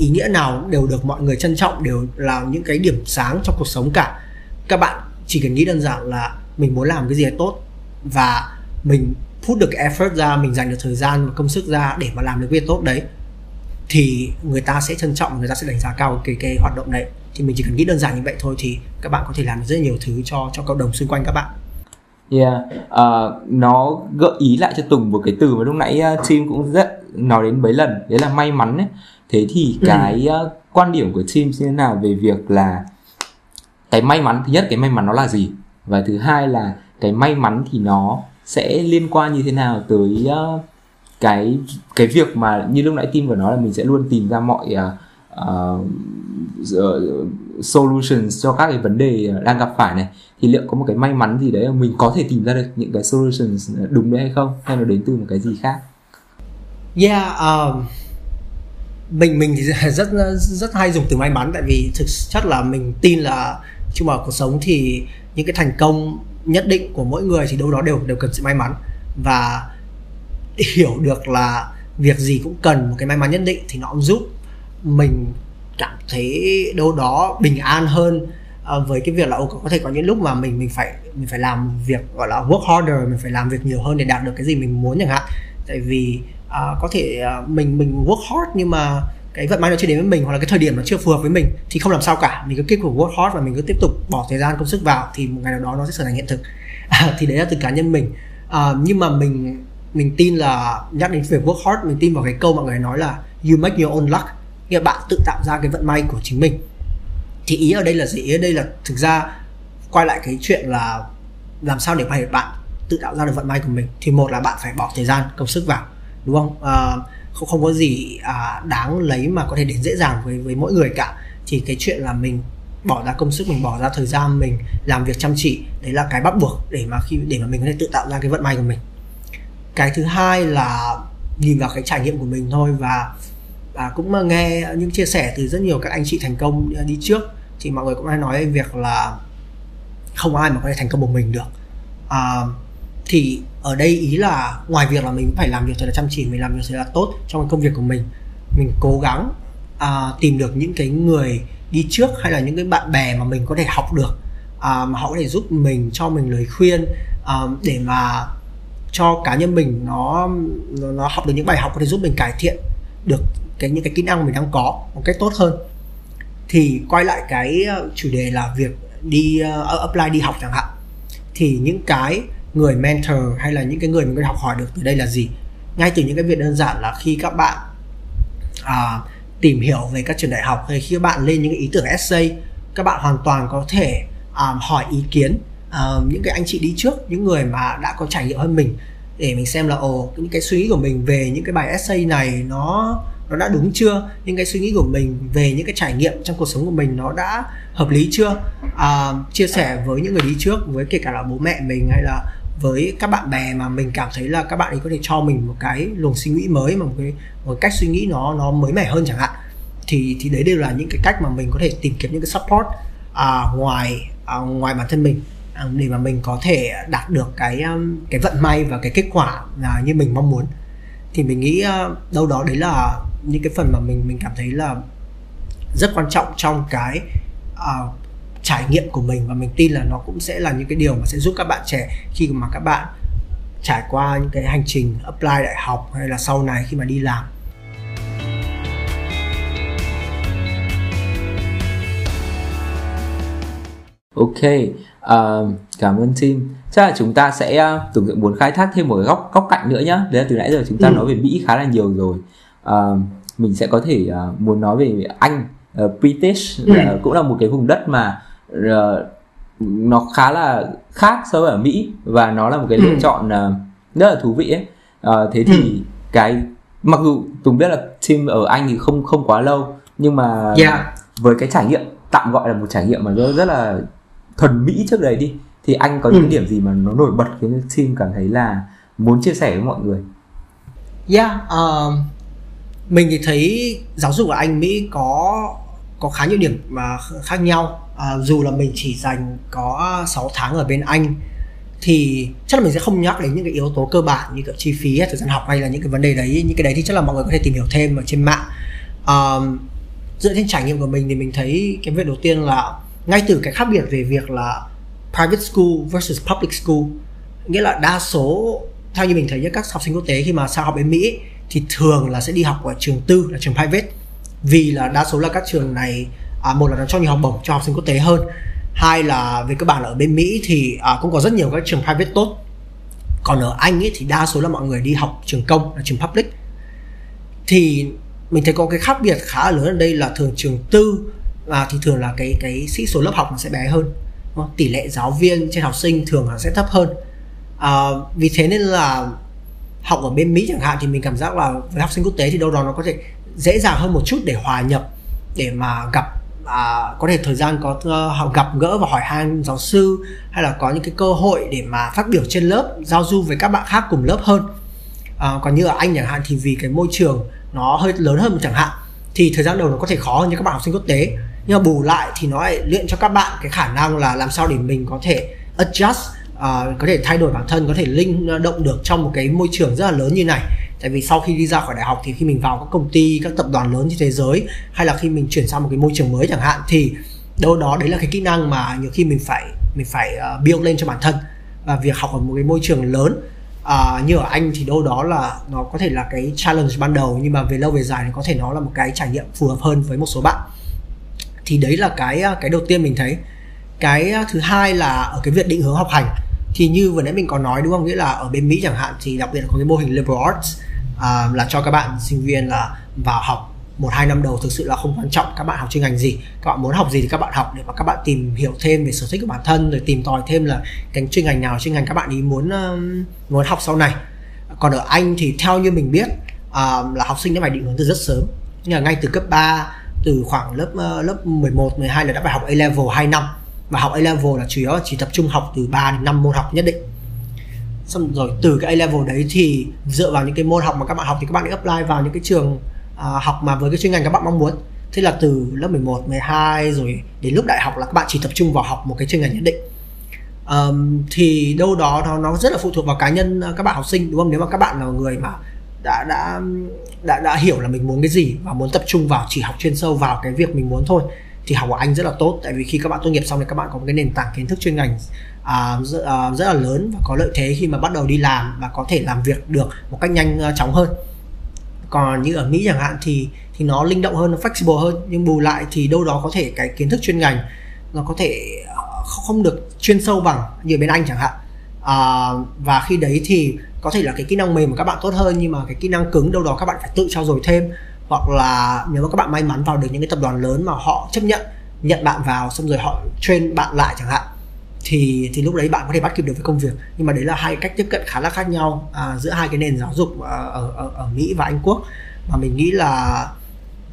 ý nghĩa nào đều được mọi người trân trọng, đều là những cái điểm sáng trong cuộc sống cả. Các bạn chỉ cần nghĩ đơn giản là mình muốn làm cái gì tốt và mình put được cái effort ra, mình dành được thời gian và công sức ra để mà làm được việc tốt đấy thì người ta sẽ trân trọng, người ta sẽ đánh giá cao cái, cái hoạt động đấy. Thì mình chỉ cần nghĩ đơn giản như vậy thôi thì các bạn có thể làm được rất nhiều thứ cho, cho cộng đồng xung quanh các bạn. Yeah, uh, nó gợi ý lại cho Tùng một cái từ mà lúc nãy uh, Tim cũng rất nói đến mấy lần, đấy là may mắn ấy. Thế thì cái uh, quan điểm của Tim như thế nào về việc là cái may mắn, thứ nhất cái may mắn nó là gì, và thứ hai là cái may mắn thì nó sẽ liên quan như thế nào tới uh, cái cái việc mà như lúc nãy Tim vừa nói là mình sẽ luôn tìm ra mọi uh, uh, solutions cho các cái vấn đề đang gặp phải này, thì liệu có một cái may mắn gì đấy mình có thể tìm ra được những cái solutions đúng đấy hay không, hay nó đến từ một cái gì khác? Yeah, um, mình mình thì rất rất hay dùng từ may mắn tại vì thực chất là mình tin là chung vào cuộc sống thì những cái thành công nhất định của mỗi người thì đâu đó đều đều cần sự may mắn, và hiểu được là việc gì cũng cần một cái may mắn nhất định thì nó cũng giúp mình cảm thấy đâu đó bình an hơn với cái việc là ô, có thể có những lúc mà mình mình phải mình phải làm việc gọi là work harder, mình phải làm việc nhiều hơn để đạt được cái gì mình muốn chẳng hạn. Tại vì uh, có thể uh, mình mình work hard nhưng mà cái vận may nó chưa đến với mình hoặc là cái thời điểm nó chưa phù hợp với mình thì không làm sao cả, mình cứ keep to work hard và mình cứ tiếp tục bỏ thời gian công sức vào thì một ngày nào đó nó sẽ trở thành hiện thực. À, thì đấy là từ cá nhân mình. À, nhưng mà mình mình tin là nhắc đến việc work hard, mình tin vào cái câu mọi người nói là you make your own luck, nghĩa là bạn tự tạo ra cái vận may của chính mình. Thì ý ở đây là gì? Ý ở đây là thực ra quay lại cái chuyện là làm sao để bạn tự tạo ra được vận may của mình thì một là bạn phải bỏ thời gian công sức vào, đúng không? À, không không có gì à, đáng lấy mà có thể đến dễ dàng với với mỗi người cả. Thì cái chuyện là mình bỏ ra công sức, mình bỏ ra thời gian, mình làm việc chăm chỉ, đấy là cái bắt buộc để mà khi để mà mình có thể tự tạo ra cái vận may của mình. Cái thứ hai là nhìn vào cái trải nghiệm của mình thôi, và à, cũng nghe những chia sẻ từ rất nhiều các anh chị thành công đi trước thì mọi người cũng hay nói về việc là không ai mà có thể thành công một mình được. À, thì ở đây ý là ngoài việc là mình phải làm việc thật là chăm chỉ, mình làm việc thật là tốt trong cái công việc của mình, mình cố gắng à, tìm được những cái người đi trước hay là những cái bạn bè mà mình có thể học được, à, mà họ có thể giúp mình, cho mình lời khuyên à, để mà cho cá nhân mình nó, nó nó học được những bài học có thể giúp mình cải thiện được cái những cái kỹ năng mình đang có một cách tốt hơn. Thì quay lại cái chủ đề là việc đi uh, apply đi học chẳng hạn, thì những cái người mentor hay là những cái người mình có thể học hỏi được từ đây là gì? Ngay từ những cái việc đơn giản là khi các bạn à, tìm hiểu về các trường đại học hay khi các bạn lên những cái ý tưởng essay, các bạn hoàn toàn có thể à, hỏi ý kiến à, những cái anh chị đi trước, những người mà đã có trải nghiệm hơn mình để mình xem là ồ, những cái suy nghĩ của mình về những cái bài essay này nó nó đã đúng chưa? Những cái suy nghĩ của mình về những cái trải nghiệm trong cuộc sống của mình nó đã hợp lý chưa? À, chia sẻ với những người đi trước, với kể cả là bố mẹ mình hay là với các bạn bè mà mình cảm thấy là các bạn ấy có thể cho mình một cái luồng suy nghĩ mới, một cái, một cái cách suy nghĩ nó nó mới mẻ hơn chẳng hạn. Thì thì đấy đều là những cái cách mà mình có thể tìm kiếm những cái support à, ngoài à, ngoài bản thân mình à, để mà mình có thể đạt được cái cái vận may và cái kết quả là như mình mong muốn. Thì mình nghĩ đâu đó đấy là những cái phần mà mình mình cảm thấy là rất quan trọng trong cái uh, trải nghiệm của mình, và mình tin là nó cũng sẽ là những cái điều mà sẽ giúp các bạn trẻ khi mà các bạn trải qua những cái hành trình apply đại học hay là sau này khi mà đi làm. Ok, uh, cảm ơn Tim. Chắc là chúng ta sẽ uh, tưởng tượng muốn khai thác thêm một góc góc cạnh nữa nhá. Đấy là từ nãy giờ chúng ta ừ. nói về Mỹ khá là nhiều rồi. Uh, mình sẽ có thể uh, muốn nói về Anh, uh, British uh, ừ. cũng là một cái vùng đất mà uh, nó khá là khác so với ở Mỹ, và nó là một cái lựa ừ. chọn rất là thú vị ấy. À, thế thì ừ. cái mặc dù Tùng biết là Tim ở Anh thì không không quá lâu, nhưng mà yeah. với cái trải nghiệm tạm gọi là một trải nghiệm mà rất, rất là thuần Mỹ trước đấy đi, thì anh có những ừ. điểm gì mà nó nổi bật khiến Tim cảm thấy là muốn chia sẻ với mọi người? Yeah, uh, mình thì thấy giáo dục ở Anh Mỹ có có khá nhiều điểm mà khác nhau. À, dù là mình chỉ dành có sáu tháng ở bên Anh thì chắc là mình sẽ không nhắc đến những cái yếu tố cơ bản như kiểu chi phí, thời gian học hay là những cái vấn đề đấy. Những cái đấy thì chắc là mọi người có thể tìm hiểu thêm ở trên mạng. À, dựa trên trải nghiệm của mình thì mình thấy cái việc đầu tiên là ngay từ cái khác biệt về việc là private school versus public school, nghĩa là đa số theo như mình thấy các học sinh quốc tế khi mà sang học bên Mỹ thì thường là sẽ đi học ở trường tư, là trường private, vì là đa số là các trường này à, một là nó cho nhiều học bổng cho học sinh quốc tế hơn, hai là về cơ bản là ở bên Mỹ thì à, cũng có rất nhiều các trường private tốt. Còn ở Anh ấy thì đa số là mọi người đi học trường công, là trường public. Thì mình thấy có cái khác biệt khá lớn ở đây là thường trường tư à, thì thường là cái cái sĩ số lớp học nó sẽ bé hơn, tỷ lệ giáo viên trên học sinh thường là sẽ thấp hơn. à, Vì thế nên là học ở bên Mỹ chẳng hạn thì mình cảm giác là với học sinh quốc tế thì đâu đó nó có thể dễ dàng hơn một chút để hòa nhập, để mà gặp à, có thể thời gian có uh, gặp gỡ và hỏi han giáo sư, hay là có những cái cơ hội để mà phát biểu trên lớp, giao du với các bạn khác cùng lớp hơn. à, Còn như ở Anh chẳng hạn thì vì cái môi trường nó hơi lớn hơn chẳng hạn, thì thời gian đầu nó có thể khó hơn như các bạn học sinh quốc tế, nhưng mà bù lại thì nó lại luyện cho các bạn cái khả năng là làm sao để mình có thể adjust, uh, có thể thay đổi bản thân, có thể linh động được trong một cái môi trường rất là lớn như này. Tại vì sau khi đi ra khỏi đại học thì khi mình vào các công ty, các tập đoàn lớn trên thế giới, hay là khi mình chuyển sang một cái môi trường mới chẳng hạn, thì đâu đó đấy là cái kỹ năng mà nhiều khi mình phải mình phải uh, build lên cho bản thân. Và việc học ở một cái môi trường lớn uh, như ở Anh thì đâu đó là nó có thể là cái challenge ban đầu, nhưng mà về lâu về dài thì có thể nó là một cái trải nghiệm phù hợp hơn với một số bạn. Thì đấy là cái cái đầu tiên mình thấy. Cái thứ hai là ở cái việc định hướng học hành, thì như vừa nãy mình có nói đúng không, nghĩa là ở bên Mỹ chẳng hạn thì đặc biệt là có cái mô hình liberal arts, à, là cho các bạn sinh viên là vào học một hai năm đầu thực sự là không quan trọng các bạn học chuyên ngành gì, các bạn muốn học gì thì các bạn học, để mà các bạn tìm hiểu thêm về sở thích của bản thân, rồi tìm tòi thêm là cái chuyên ngành nào chuyên ngành các bạn ý muốn uh, muốn học sau này. Còn ở Anh thì theo như mình biết uh, là học sinh đã phải định hướng từ rất sớm, nhưng ngay từ cấp ba, từ khoảng lớp uh, lớp mười một, mười hai là đã phải học A-level hai năm, và học A-level là chủ yếu chỉ tập trung học từ ba đến năm môn học nhất định. Xong rồi từ cái A-level đấy thì dựa vào những cái môn học mà các bạn học thì các bạn apply vào những cái trường à, học mà với cái chuyên ngành các bạn mong muốn. Thế là từ lớp mười một, mười hai rồi đến lúc đại học là các bạn chỉ tập trung vào học một cái chuyên ngành nhất định. um, Thì đâu đó nó, nó rất là phụ thuộc vào cá nhân các bạn học sinh, đúng không? Nếu mà các bạn là người mà đã, đã, đã, đã hiểu là mình muốn cái gì và muốn tập trung vào chỉ học chuyên sâu vào cái việc mình muốn thôi, thì học ở Anh rất là tốt. Tại vì khi các bạn tốt nghiệp xong thì các bạn có một cái nền tảng kiến thức chuyên ngành à, rất, à, rất là lớn, và có lợi thế khi mà bắt đầu đi làm và có thể làm việc được một cách nhanh uh, chóng hơn. Còn như ở Mỹ chẳng hạn thì thì nó linh động hơn, nó flexible hơn, nhưng bù lại thì đâu đó có thể cái kiến thức chuyên ngành nó có thể uh, không được chuyên sâu bằng như bên Anh chẳng hạn. à, Và khi đấy thì có thể là cái kỹ năng mềm của các bạn tốt hơn, nhưng mà cái kỹ năng cứng đâu đó các bạn phải tự trau dồi thêm, hoặc là nếu mà các bạn may mắn vào được những cái tập đoàn lớn mà họ chấp nhận nhận bạn vào, xong rồi họ train bạn lại chẳng hạn, thì thì lúc đấy bạn có thể bắt kịp được với công việc. Nhưng mà đấy là hai cách tiếp cận khá là khác nhau à, giữa hai cái nền giáo dục ở, ở, ở Mỹ và Anh Quốc. Mà mình nghĩ là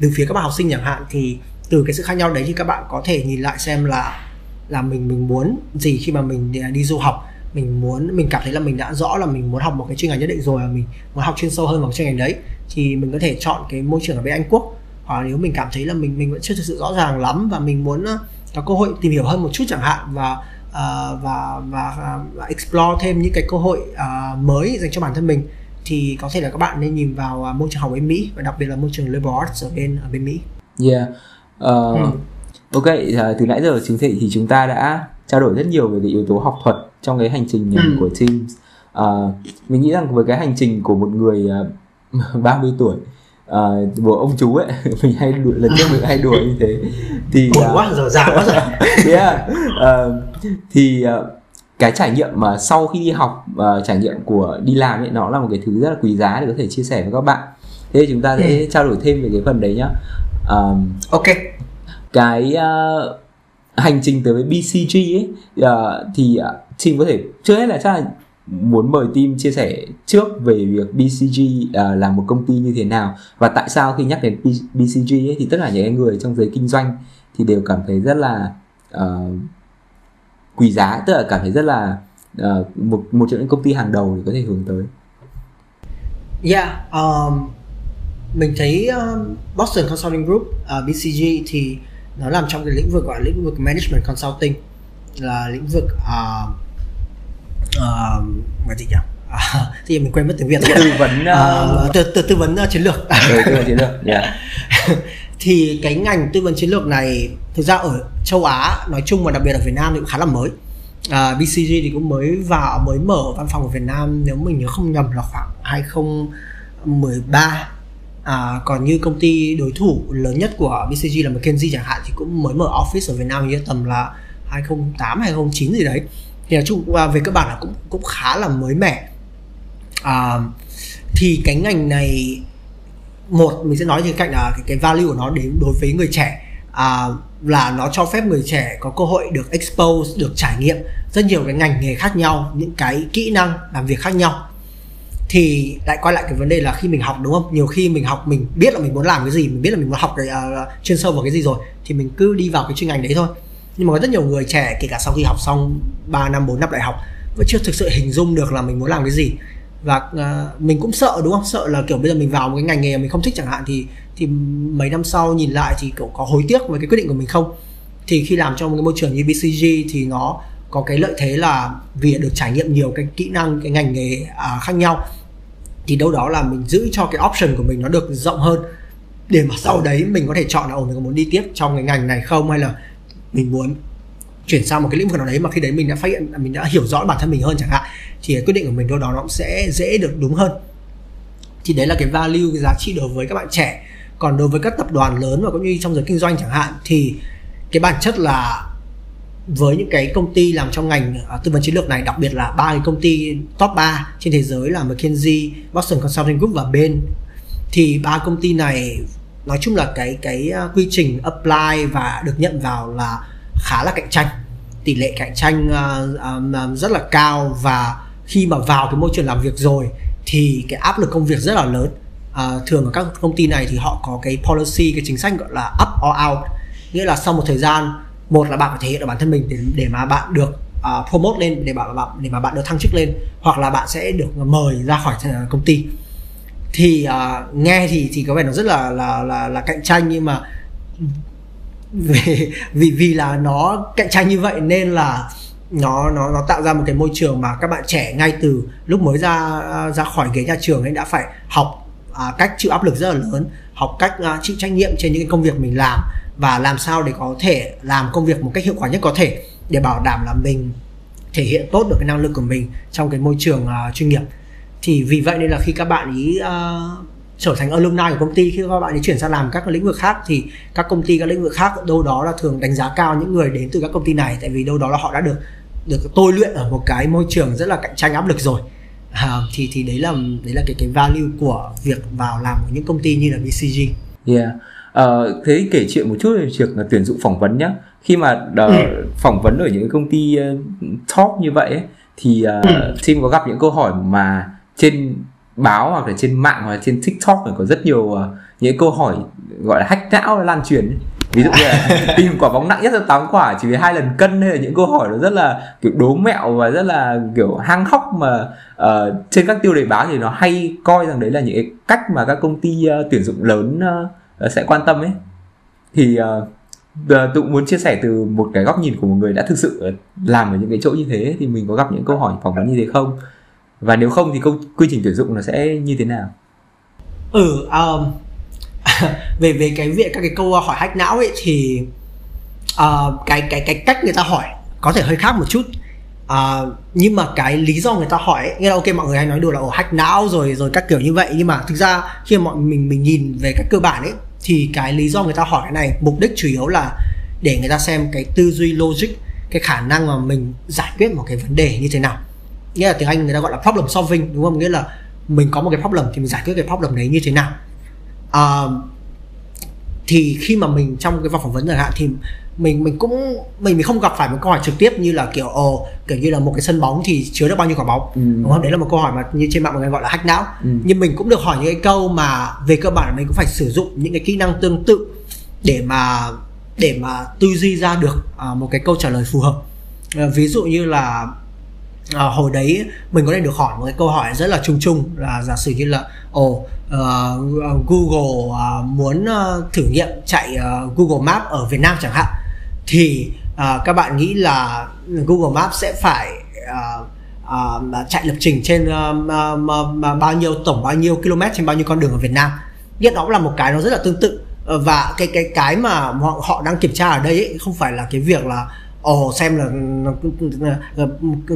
từ phía các bạn học sinh chẳng hạn thì từ cái sự khác nhau đấy thì các bạn có thể nhìn lại xem là là mình mình muốn gì khi mà mình đi du học. Mình muốn mình cảm thấy là mình đã rõ là mình muốn học một cái chuyên ngành nhất định rồi, là mình muốn học chuyên sâu hơn vào cái chuyên ngành đấy, thì mình có thể chọn cái môi trường ở bên Anh Quốc. Hoặc nếu mình cảm thấy là mình mình vẫn chưa thực sự rõ ràng lắm và mình muốn có cơ hội tìm hiểu hơn một chút chẳng hạn, và uh, và và uh, explore thêm những cái cơ hội uh, mới dành cho bản thân mình, thì có thể là các bạn nên nhìn vào môi trường học bên Mỹ, và đặc biệt là môi trường liberal arts ở bên ở bên Mỹ. Yeah. Uh, ừ. Ok, từ nãy giờ chính thị thì chúng ta đã trao đổi rất nhiều về cái yếu tố học thuật trong cái hành trình ừ. của Tim. À, mình nghĩ rằng với cái hành trình của một người uh, ba mươi tuổi, uh, một ông chú ấy, mình hay đuổi, lần trước mình hay đuổi như thế, thì uh, quá rồi, già quá rồi. Yeah. uh, thì uh, cái trải nghiệm mà sau khi đi học, uh, trải nghiệm của đi làm ấy, nó là một cái thứ rất là quý giá để có thể chia sẻ với các bạn. Thế thì chúng ta sẽ ừ. trao đổi thêm về cái phần đấy nhá. Uh, ok. Cái uh, hành trình tới với bê xê giê ấy, uh, thì uh, Tim có thể trước hết là chắc là muốn mời Tim chia sẻ trước về việc bê xê giê uh, là một công ty như thế nào, và tại sao khi nhắc đến bê xê giê ấy, thì tất cả những người trong giới kinh doanh thì đều cảm thấy rất là uh, quý giá, tức là cảm thấy rất là uh, một một trong những công ty hàng đầu để có thể hướng tới. Yeah, um, mình thấy um, Boston Consulting Group uh, bê xê giê thì nó làm trong cái lĩnh vực gọi là lĩnh vực management consulting, là lĩnh vực uh, uh, mà gì nhỉ? À, thì mình quên mất tiếng Việt. Tư vấn uh, à, tư, tư, tư vấn chiến lược. Ừ, tư vấn chiến lược. Yeah. Thì cái ngành tư vấn chiến lược này thực ra ở châu Á nói chung và đặc biệt ở Việt Nam thì cũng khá là mới. Uh, bê xê giê thì cũng mới vào mới mở văn phòng ở Việt Nam, nếu mình nhớ không nhầm là khoảng hai không một ba. À, còn như công ty đối thủ lớn nhất của bê xê giê là McKinsey chẳng hạn thì cũng mới mở office ở Việt Nam như tầm là hai không không tám, hai không không chín gì đấy. Thì nói chung về cơ bản là cũng cũng khá là mới mẻ. À, thì cái ngành này, một mình sẽ nói trên cạnh là cái, cái value của nó đến đối với người trẻ, à, là nó cho phép người trẻ có cơ hội được expose, được trải nghiệm rất nhiều cái ngành nghề khác nhau, những cái kỹ năng làm việc khác nhau. Thì lại quay lại cái vấn đề là khi mình học, đúng không? Nhiều khi mình học, mình biết là mình muốn làm cái gì, mình biết là mình muốn học cái uh, chuyên sâu vào cái gì rồi thì mình cứ đi vào cái chuyên ngành đấy thôi. Nhưng mà có rất nhiều người trẻ, kể cả sau khi học xong ba năm, bốn năm đại học, vẫn chưa thực sự hình dung được là mình muốn làm cái gì. Và uh, mình cũng sợ, đúng không? Sợ là kiểu bây giờ mình vào một cái ngành nghề mình không thích chẳng hạn thì thì mấy năm sau nhìn lại thì kiểu có hối tiếc với cái quyết định của mình không. Thì khi làm trong một cái môi trường như bê xê giê thì nó có cái lợi thế là vì được trải nghiệm nhiều cái kỹ năng, cái ngành nghề uh, khác nhau, thì đâu đó là mình giữ cho cái option của mình nó được rộng hơn, để mà sau đấy mình có thể chọn là ồ, mình có muốn đi tiếp trong cái ngành này không, hay là mình muốn chuyển sang một cái lĩnh vực nào đấy mà khi đấy mình đã phát hiện, mình đã hiểu rõ bản thân mình hơn chẳng hạn, thì quyết định của mình đâu đó nó cũng sẽ dễ được đúng hơn. Thì đấy là cái value, cái giá trị đối với các bạn trẻ. Còn đối với các tập đoàn lớn và cũng như trong giới kinh doanh chẳng hạn thì cái bản chất là với những cái công ty làm trong ngành uh, tư vấn chiến lược này, đặc biệt là ba cái công ty top ba trên thế giới là McKinsey, Boston Consulting Group và Bain, thì ba công ty này nói chung là cái cái uh, quy trình apply và được nhận vào là khá là cạnh tranh, tỷ lệ cạnh tranh uh, um, rất là cao, và khi mà vào cái môi trường làm việc rồi thì cái áp lực công việc rất là lớn. Uh, thường ở các công ty này thì họ có cái policy, cái chính sách gọi là up or out, nghĩa là sau một thời gian, một là bạn phải thể hiện được bản thân mình để, để mà bạn được uh, promote lên, để bạn để mà bạn được thăng chức lên, hoặc là bạn sẽ được mời ra khỏi công ty. Thì uh, nghe thì thì có vẻ nó rất là là là, là cạnh tranh, nhưng mà vì, vì vì là nó cạnh tranh như vậy nên là nó nó nó tạo ra một cái môi trường mà các bạn trẻ ngay từ lúc mới ra ra khỏi ghế nhà trường ấy đã phải học uh, cách chịu áp lực rất là lớn, học cách uh, chịu trách nhiệm trên những cái công việc mình làm, và làm sao để có thể làm công việc một cách hiệu quả nhất có thể, để bảo đảm là mình thể hiện tốt được cái năng lực của mình trong cái môi trường uh, chuyên nghiệp. Thì vì vậy nên là khi các bạn ý uh, trở thành alumni của công ty, khi các bạn ý chuyển sang làm các lĩnh vực khác thì các công ty, các lĩnh vực khác đâu đó là thường đánh giá cao những người đến từ các công ty này, tại vì đâu đó là họ đã được được tôi luyện ở một cái môi trường rất là cạnh tranh, áp lực rồi. uh, thì thì đấy là đấy là cái cái value của việc vào làm ở những công ty như là bê xê giê. Yeah. Uh, thế thì kể chuyện một chút về việc là tuyển dụng phỏng vấn nhé. Khi mà uh, ừ. phỏng vấn ở những công ty uh, top như vậy ấy, thì uh, ừ. Tim có gặp những câu hỏi mà trên báo hoặc là trên mạng hoặc là trên TikTok có rất nhiều uh, những câu hỏi gọi là hack não lan truyền ấy. Ví dụ như là tìm quả bóng nặng nhất trong tám quả chỉ vì hai lần cân, hay là những câu hỏi nó rất là kiểu đố mẹo và rất là kiểu hang hóc mà uh, trên các tiêu đề báo thì nó hay coi rằng đấy là những cái cách mà các công ty uh, tuyển dụng lớn uh, sẽ quan tâm ấy. Thì uh, tụi muốn chia sẻ từ một cái góc nhìn của một người đã thực sự làm ở những cái chỗ như thế, thì mình có gặp những câu hỏi phỏng vấn như thế không, và nếu không thì câu, quy trình tuyển dụng nó sẽ như thế nào? Ừ um, về về cái việc các cái câu hỏi hack não ấy thì uh, cái cái cái cách người ta hỏi có thể hơi khác một chút, uh, nhưng mà cái lý do người ta hỏi ấy, nghĩa là ok, mọi người hay nói đùa là ồ hack não rồi rồi các kiểu như vậy, nhưng mà thực ra khi mọi mình mình nhìn về các cơ bản ấy thì cái lý do người ta hỏi cái này mục đích chủ yếu là để người ta xem cái tư duy logic, cái khả năng mà mình giải quyết một cái vấn đề như thế nào, nghĩa là tiếng Anh người ta gọi là problem solving, đúng không? Nghĩa là mình có một cái problem thì mình giải quyết cái problem đấy như thế nào. Uh, thì khi mà mình trong cái vòng phỏng vấn chẳng hạn thì mình mình cũng mình mình không gặp phải một câu hỏi trực tiếp như là kiểu ồ kiểu như là một cái sân bóng thì chứa được bao nhiêu quả bóng, ừ. đúng không? Đấy là một câu hỏi mà như trên mạng người gọi là hack não, ừ. nhưng mình cũng được hỏi những cái câu mà về cơ bản là mình cũng phải sử dụng những cái kỹ năng tương tự để mà để mà tư duy ra được à, một cái câu trả lời phù hợp. À, ví dụ như là à, hồi đấy mình có thể được hỏi một cái câu hỏi rất là chung chung là giả sử như là ồ Uh, Google uh, muốn uh, thử nghiệm chạy uh, Google Maps ở Việt Nam chẳng hạn, thì uh, các bạn nghĩ là Google Maps sẽ phải uh, uh, chạy lập trình trên uh, uh, bao nhiêu tổng bao nhiêu km trên bao nhiêu con đường ở Việt Nam. Nhất đó cũng là một cái nó rất là tương tự, và cái cái cái mà họ, họ đang kiểm tra ở đây ấy, không phải là cái việc là ồ oh, xem là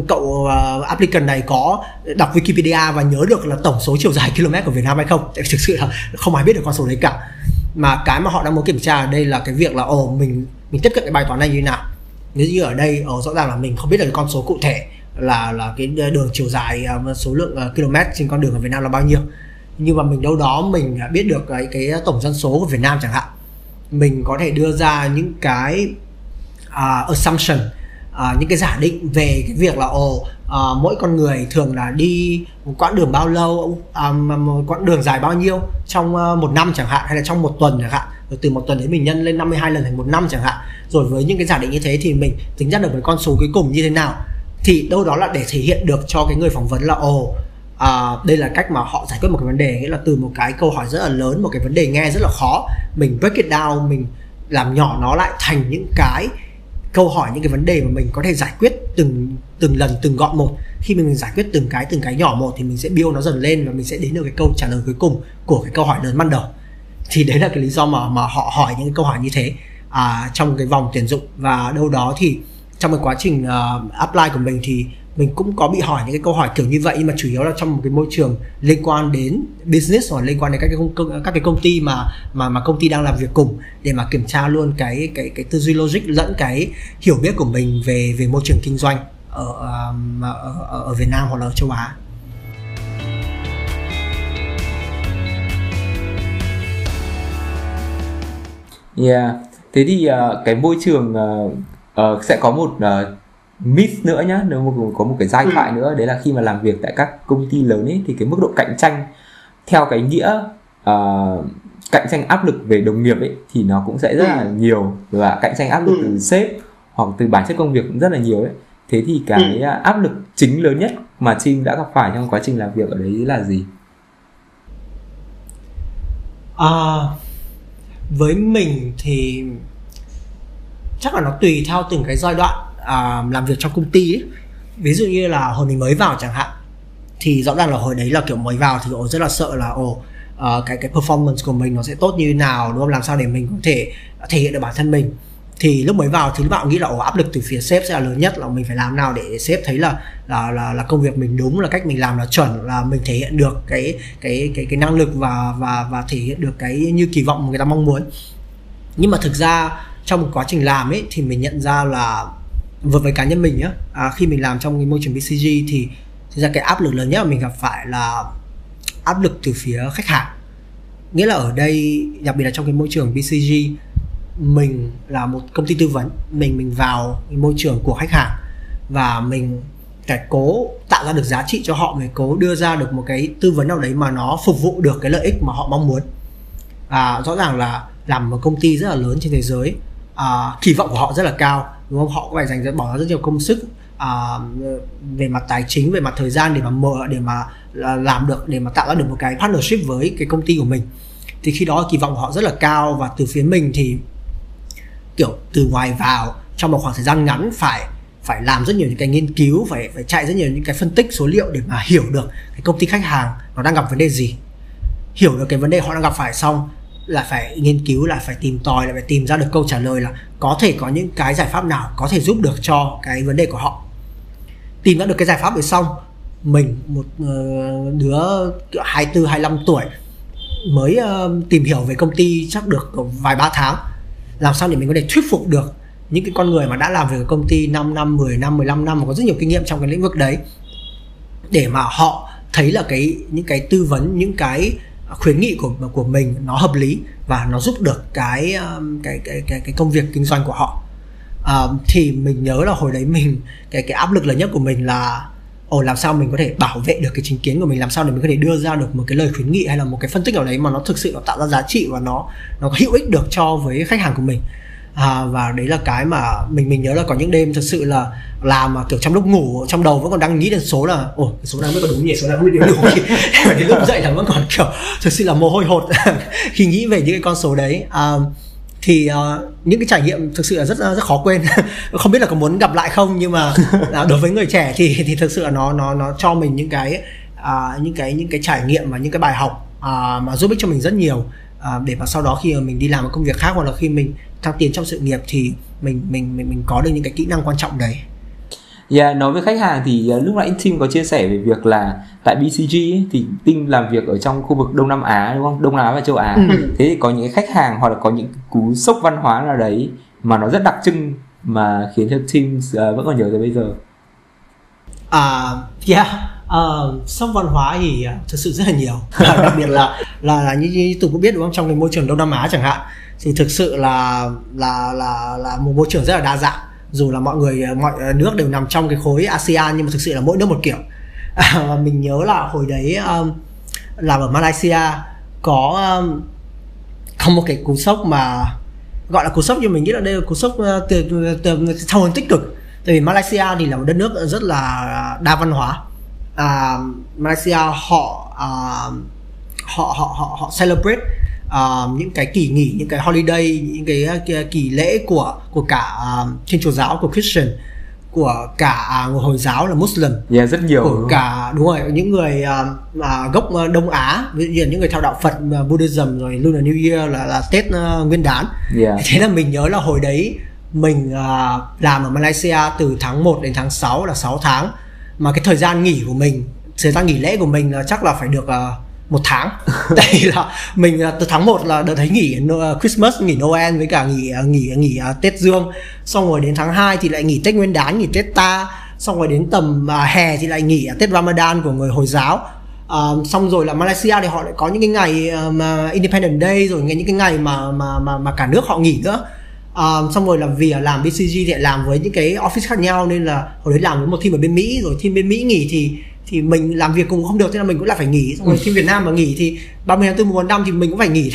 cậu uh, applicant này có đọc Wikipedia và nhớ được là tổng số chiều dài km của Việt Nam hay không. Thực sự là không ai biết được con số đấy cả. Mà cái mà họ đang muốn kiểm tra ở đây là cái việc là ồ oh, mình mình tiếp cận cái bài toán này như thế nào. Nếu như ở đây oh, rõ ràng là mình không biết được cái con số cụ thể là là cái đường chiều dài số lượng uh, km trên con đường ở Việt Nam là bao nhiêu. Nhưng mà mình đâu đó mình biết được cái, cái tổng dân số của Việt Nam chẳng hạn. Mình có thể đưa ra những cái Uh, assumption, uh, những cái giả định về cái việc là ồ oh, uh, mỗi con người thường là đi một quãng đường bao lâu, uh, một quãng đường dài bao nhiêu trong uh, một năm chẳng hạn, hay là trong một tuần chẳng hạn, rồi từ một tuần đến mình nhân lên năm mươi hai lần thành một năm chẳng hạn. Rồi với những cái giả định như thế thì mình tính ra được cái con số cuối cùng như thế nào. Thì đâu đó là để thể hiện được cho cái người phỏng vấn là ồ oh, uh, đây là cách mà họ giải quyết một cái vấn đề. Nghĩa là từ một cái câu hỏi rất là lớn, một cái vấn đề nghe rất là khó, mình break it down, mình làm nhỏ nó lại thành những cái câu hỏi, những cái vấn đề mà mình có thể giải quyết từng từng lần, từng gọn một. Khi mình giải quyết từng cái từng cái nhỏ một thì mình sẽ build nó dần lên và mình sẽ đến được cái câu trả lời cuối cùng của cái câu hỏi lớn ban đầu. Thì đấy là cái lý do mà mà họ hỏi những cái câu hỏi như thế à, trong cái vòng tuyển dụng. Và đâu đó thì trong cái quá trình uh, apply của mình thì mình cũng có bị hỏi những cái câu hỏi kiểu như vậy, nhưng mà chủ yếu là trong một cái môi trường liên quan đến business hoặc liên quan đến các cái công, các cái công ty mà mà mà công ty đang làm việc cùng, để mà kiểm tra luôn cái cái cái tư duy logic lẫn cái hiểu biết của mình về về môi trường kinh doanh ở ở, ở Việt Nam hoặc là ở châu Á. Yeah, thế thì uh, cái môi trường uh, uh, sẽ có một uh, myth nữa nhá, nếu mà có một cái giai thoại nữa, đấy là khi mà làm việc tại các công ty lớn ấy thì cái mức độ cạnh tranh theo cái nghĩa uh, cạnh tranh áp lực về đồng nghiệp ấy thì nó cũng sẽ rất là nhiều, và cạnh tranh áp lực từ sếp hoặc từ bản chất công việc cũng rất là nhiều ấy. Thế thì cái áp lực chính lớn nhất mà Tim đã gặp phải trong quá trình làm việc ở đấy là gì? À, với mình thì chắc là nó tùy theo từng cái giai đoạn À, làm việc trong công ty ấy. Ví dụ như là hồi mình mới vào chẳng hạn, thì rõ ràng là hồi đấy là kiểu mới vào thì ồ rất là sợ là ồ uh, cái cái performance của mình nó sẽ tốt như nào, đúng không? Làm sao để mình có thể thể hiện được bản thân mình. Thì lúc mới vào thì các bạn nghĩ là ồ áp lực từ phía sếp sẽ là lớn nhất, là mình phải làm nào để sếp thấy là là là, là công việc mình đúng, là cách mình làm là chuẩn, là mình thể hiện được cái cái cái cái năng lực và và và thể hiện được cái như kỳ vọng mà người ta mong muốn. Nhưng mà thực ra trong một quá trình làm ấy thì mình nhận ra là với với cá nhân mình nhá, à, khi mình làm trong cái môi trường bê xê giê thì thực ra cái áp lực lớn nhất mà mình gặp phải là áp lực từ phía khách hàng. Nghĩa là ở đây, đặc biệt là trong cái môi trường bê xê giê, mình là một công ty tư vấn, mình mình vào cái môi trường của khách hàng và mình phải cố tạo ra được giá trị cho họ, mình cố đưa ra được một cái tư vấn nào đấy mà nó phục vụ được cái lợi ích mà họ mong muốn. À, rõ ràng là làm một công ty rất là lớn trên thế giới, à, kỳ vọng của họ rất là cao, đúng không? Họ cũng phải dành ra bỏ ra rất nhiều công sức à, về mặt tài chính, về mặt thời gian để mà mở, để mà làm được, để mà tạo ra được một cái partnership với cái công ty của mình. Thì khi đó kỳ vọng của họ rất là cao, và từ phía mình thì kiểu từ ngoài vào trong một khoảng thời gian ngắn phải phải làm rất nhiều những cái nghiên cứu, phải phải chạy rất nhiều những cái phân tích số liệu để mà hiểu được cái công ty khách hàng nó đang gặp vấn đề gì, hiểu được cái vấn đề họ đang gặp phải, xong là phải nghiên cứu, là phải tìm tòi, là phải tìm ra được câu trả lời là có thể có những cái giải pháp nào có thể giúp được cho cái vấn đề của họ. Tìm ra được cái giải pháp rồi xong, mình một đứa hai mươi tư, hai mươi lăm tuổi mới tìm hiểu về công ty chắc được vài ba tháng, làm sao để mình có thể thuyết phục được những cái con người mà đã làm việc ở công ty năm năm, mười năm, mười lăm năm mà có rất nhiều kinh nghiệm trong cái lĩnh vực đấy, để mà họ thấy là cái những cái tư vấn, những cái khuyến nghị của của mình nó hợp lý và nó giúp được cái cái cái cái, cái công việc kinh doanh của họ. um, thì mình nhớ là hồi đấy mình cái cái áp lực lớn nhất của mình là ồ làm sao mình có thể bảo vệ được cái chính kiến của mình, làm sao để mình có thể đưa ra được một cái lời khuyến nghị hay là một cái phân tích nào đấy mà nó thực sự nó tạo ra giá trị và nó nó hữu ích được cho với khách hàng của mình. À, và đấy là cái mà mình mình nhớ là có những đêm thật sự là làm mà kiểu trong lúc ngủ trong đầu vẫn còn đang nghĩ đến số là ồ cái số này mới có đúng nhỉ, số này mới đúng nhỉ. Và đến lúc dậy là vẫn còn kiểu thật sự là mồ hôi hột khi nghĩ về những cái con số đấy. À, thì uh, những cái trải nghiệm thực sự là rất rất khó quên. Không biết là có muốn gặp lại không, nhưng mà đối với người trẻ thì thì thực sự là nó nó nó cho mình những cái uh, những cái những cái trải nghiệm và những cái bài học uh, mà giúp ích cho mình rất nhiều, uh, để mà sau đó khi mà mình đi làm một công việc khác hoặc là khi mình thăng tiến trong sự nghiệp thì mình mình mình mình có được những cái kỹ năng quan trọng đấy. Yeah, nói với khách hàng thì uh, lúc nãy Tim có chia sẻ về việc là tại bê xê giê ấy, thì Tim làm việc ở trong khu vực Đông Nam Á đúng không? Đông Á và châu Á. Ừ. Thế thì có những khách hàng hoặc là có những cú sốc văn hóa nào đấy mà nó rất đặc trưng mà khiến cho Tim uh, vẫn còn nhớ tới bây giờ. À, uh, yeah, uh, sốc văn hóa thì uh, thật sự rất là nhiều. Đặc biệt là là, là như, như tôi cũng biết đúng không? Trong cái môi trường Đông Nam Á chẳng hạn, thì thực sự là là là là một môi trường rất là đa dạng. Dù là mọi người mọi nước đều nằm trong cái khối a sê an nhưng mà thực sự là mỗi nước một kiểu. À, mình nhớ là hồi đấy um, làm ở Malaysia có um, có một cái cú sốc mà gọi là cú sốc, nhưng mình nghĩ là đây là cú sốc theo hướng tích cực, tại vì Malaysia thì là một đất nước rất là đa văn hóa. À, Malaysia họ, uh, họ họ họ họ celebrate Uh, những cái kỳ nghỉ, những cái holiday, những cái, cái kỳ lễ của của cả uh, Thiên Chúa giáo, của Christian, của cả uh, Hồi giáo là Muslim, yeah, rất nhiều, của đúng cả đúng rồi những người uh, uh, gốc Đông Á, ví dụ những người theo đạo Phật, uh, Buddhism, rồi Lunar New Year là là Tết uh, Nguyên Đán. Yeah. Thế là mình nhớ là hồi đấy mình uh, làm ở Malaysia từ tháng một đến tháng sáu là sáu tháng, mà cái thời gian nghỉ của mình, thời gian nghỉ lễ của mình là chắc là phải được uh, một tháng. Đây là mình từ tháng một là đợt thấy nghỉ Christmas, nghỉ Noel với cả nghỉ nghỉ nghỉ Tết Dương, xong rồi đến tháng hai thì lại nghỉ Tết Nguyên Đán, nghỉ Tết Ta, xong rồi đến tầm hè thì lại nghỉ Tết Ramadan của người Hồi giáo. À, xong rồi là Malaysia thì họ lại có những cái ngày mà Independent Day, rồi những cái ngày mà mà mà, mà cả nước họ nghỉ nữa. À, xong rồi là vì làm bê xê giê thì lại làm với những cái office khác nhau, nên là hồi đấy làm với một team ở bên Mỹ, rồi team bên Mỹ nghỉ thì thì mình làm việc cũng không được, thế là mình cũng lại phải nghỉ. Xong rồi team Việt Nam mà nghỉ thì ba mươi tháng tư mùng một năm thì mình cũng phải nghỉ.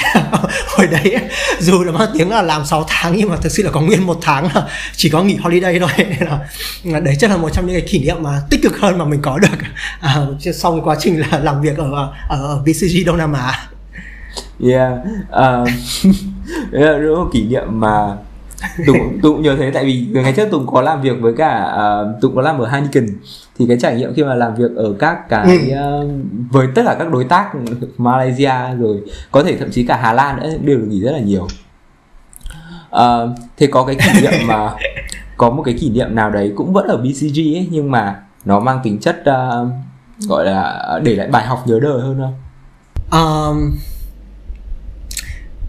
Hồi đấy dù là mang tiếng là làm sáu tháng nhưng mà thực sự là có nguyên một tháng là chỉ có nghỉ holiday thôi. Nên là đấy chắc là một trong những cái kỷ niệm mà tích cực hơn mà mình có được à, sau cái quá trình là làm việc ở ở, ở bê xê giê Đông Nam Á. Yeah, uh, đấy là một kỷ niệm mà Tùng, Tùng nhớ thế, tại vì ngày trước Tùng có làm việc với cả uh, Tùng có làm ở Heineken, thì cái trải nghiệm khi mà làm việc ở các cái uh, với tất cả các đối tác Malaysia rồi có thể thậm chí cả Hà Lan nữa đều được nghỉ rất là nhiều. Uh, thế có cái kỷ niệm mà có một cái kỷ niệm nào đấy cũng vẫn ở bê xê giê ấy, nhưng mà nó mang tính chất uh, gọi là để lại bài học nhớ đời hơn không? Um...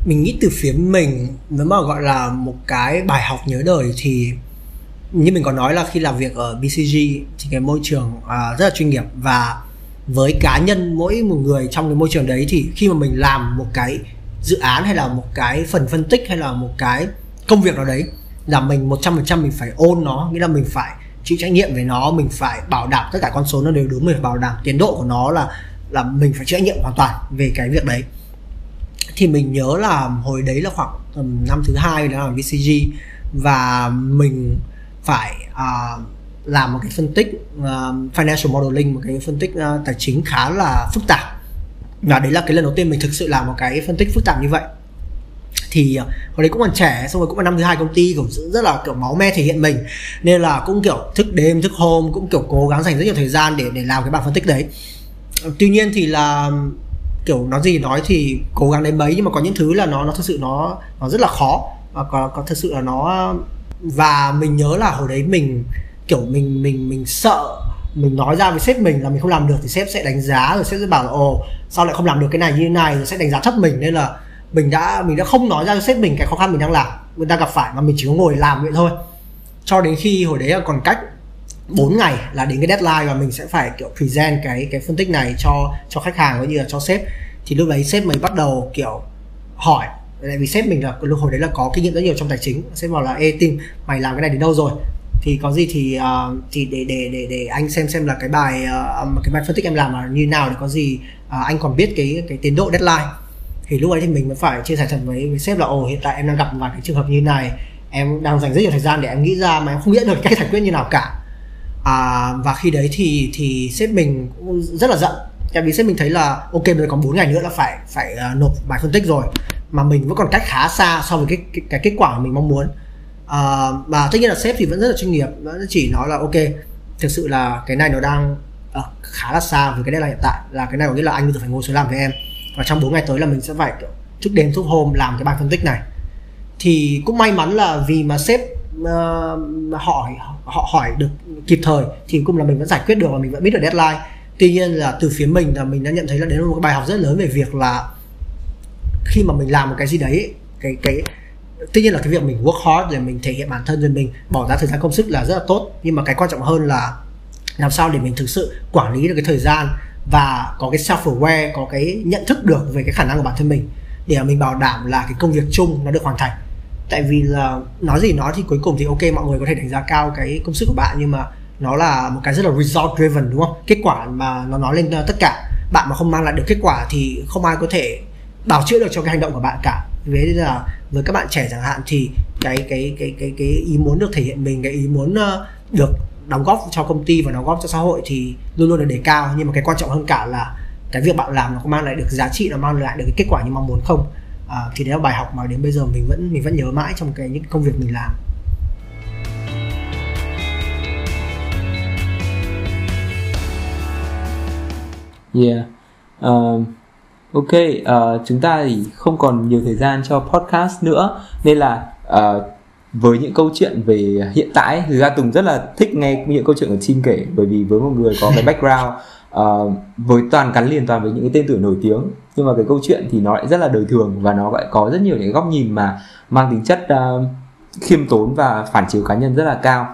Mình nghĩ từ phía mình, nếu mà gọi là một cái bài học nhớ đời thì như mình có nói là khi làm việc ở bê xê giê thì cái môi trường uh, rất là chuyên nghiệp, và với cá nhân mỗi một người trong cái môi trường đấy thì khi mà mình làm một cái dự án hay là một cái phần phân tích hay là một cái công việc nào đấy là mình một trăm phần trăm mình phải ôn nó, nghĩa là mình phải chịu trách nhiệm về nó, mình phải bảo đảm tất cả con số nó đều đúng, mình phải bảo đảm tiến độ của nó, là là mình phải chịu trách nhiệm hoàn toàn về cái việc đấy. Thì mình nhớ là hồi đấy là khoảng tầm năm thứ hai đó là bê xê giê, và mình phải uh, làm một cái phân tích uh, financial modeling, một cái phân tích uh, tài chính khá là phức tạp, và đấy là cái lần đầu tiên mình thực sự làm một cái phân tích phức tạp như vậy. Thì uh, hồi đấy cũng còn trẻ, xong rồi cũng là năm thứ hai công ty, cũng rất là kiểu máu me thể hiện mình, nên là cũng kiểu thức đêm thức hôm, cũng kiểu cố gắng dành rất nhiều thời gian để để làm cái bản phân tích đấy. Tuy nhiên thì là kiểu nói gì nói thì cố gắng đến mấy, nhưng mà có những thứ là nó nó thực sự nó nó rất là khó, và có có thực sự là nó, và mình nhớ là hồi đấy mình kiểu mình mình mình sợ mình nói ra với sếp mình là mình không làm được thì sếp sẽ đánh giá, rồi sếp sẽ bảo là ồ sao lại không làm được cái này như thế này, rồi sẽ đánh giá thấp mình. Nên là mình đã mình đã không nói ra với sếp mình cái khó khăn mình đang làm mình đang gặp phải, mà mình chỉ có ngồi làm vậy thôi, cho đến khi hồi đấy là còn cách bốn ngày là đến cái deadline và mình sẽ phải kiểu present cái cái phân tích này cho cho khách hàng cũng như là cho sếp. Thì lúc đấy sếp mình bắt đầu kiểu hỏi Tại vì sếp mình là hồi đấy là có kinh nghiệm rất nhiều trong tài chính, sếp bảo là ê Tim, mày làm cái này đến đâu rồi, thì có gì thì uh, thì để để để để anh xem xem là cái bài uh, cái bài phân tích em làm là như nào, để có gì uh, anh còn biết cái cái tiến độ deadline. Thì lúc ấy thì mình mới phải chia sẻ thật với, với sếp là ồ hiện tại em đang gặp một vài cái trường hợp như này, em đang dành rất nhiều thời gian để em nghĩ ra mà em không biết được cách giải quyết như nào cả. À, và khi đấy thì thì sếp mình cũng rất là giận, tại vì sếp mình thấy là ok mình còn bốn ngày nữa là phải phải uh, nộp bài phân tích rồi mà mình vẫn còn cách khá xa so với cái cái, cái kết quả mà mình mong muốn. À, và tất nhiên là sếp thì vẫn rất là chuyên nghiệp, vẫn chỉ nói là ok thực sự là cái này nó đang uh, khá là xa với cái deadline hiện tại, là cái này có nghĩa là anh bây giờ phải ngồi xuống làm với em, và trong bốn ngày tới là mình sẽ phải thức đêm thức hôm làm cái bài phân tích này. Thì cũng may mắn là vì mà sếp uh, hỏi họ hỏi được kịp thời thì cũng là mình vẫn giải quyết được và mình vẫn biết được deadline. Tuy nhiên là từ phía mình là mình đã nhận thấy là đấy là một cái bài học rất lớn về việc là khi mà mình làm một cái gì đấy, cái cái tuy nhiên là cái việc mình work hard rồi mình thể hiện bản thân rồi mình bỏ ra thời gian công sức là rất là tốt, nhưng mà cái quan trọng hơn là làm sao để mình thực sự quản lý được cái thời gian và có cái self-aware, có cái nhận thức được về cái khả năng của bản thân mình để mình bảo đảm là cái công việc chung nó được hoàn thành. Tại vì là nói gì nói thì cuối cùng thì ok mọi người có thể đánh giá cao cái công sức của bạn, nhưng mà nó là một cái rất là result driven, đúng không? Kết quả mà nó nói lên tất cả. Bạn mà không mang lại được kết quả thì không ai có thể bảo chữa được cho cái hành động của bạn cả. Vì thế là với các bạn trẻ chẳng hạn thì cái cái cái cái cái ý muốn được thể hiện mình, cái ý muốn được đóng góp cho công ty và đóng góp cho xã hội thì luôn luôn được đề cao, nhưng mà cái quan trọng hơn cả là cái việc bạn làm nó có mang lại được giá trị, nó mang lại được cái kết quả như mong muốn không. À, thì đấy là bài học mà đến bây giờ mình vẫn mình vẫn nhớ mãi trong cái những công việc mình làm. Yeah, uh, ok, uh, chúng ta thì không còn nhiều thời gian cho podcast nữa nên là uh, với những câu chuyện về hiện tại, thực ra Tùng rất là thích nghe những câu chuyện của Tim kể, bởi vì với một người có cái background uh, với toàn gắn liền toàn với những cái tên tuổi nổi tiếng, nhưng mà cái câu chuyện thì nó lại rất là đời thường và nó lại có rất nhiều những góc nhìn mà mang tính chất uh, khiêm tốn và phản chiếu cá nhân rất là cao.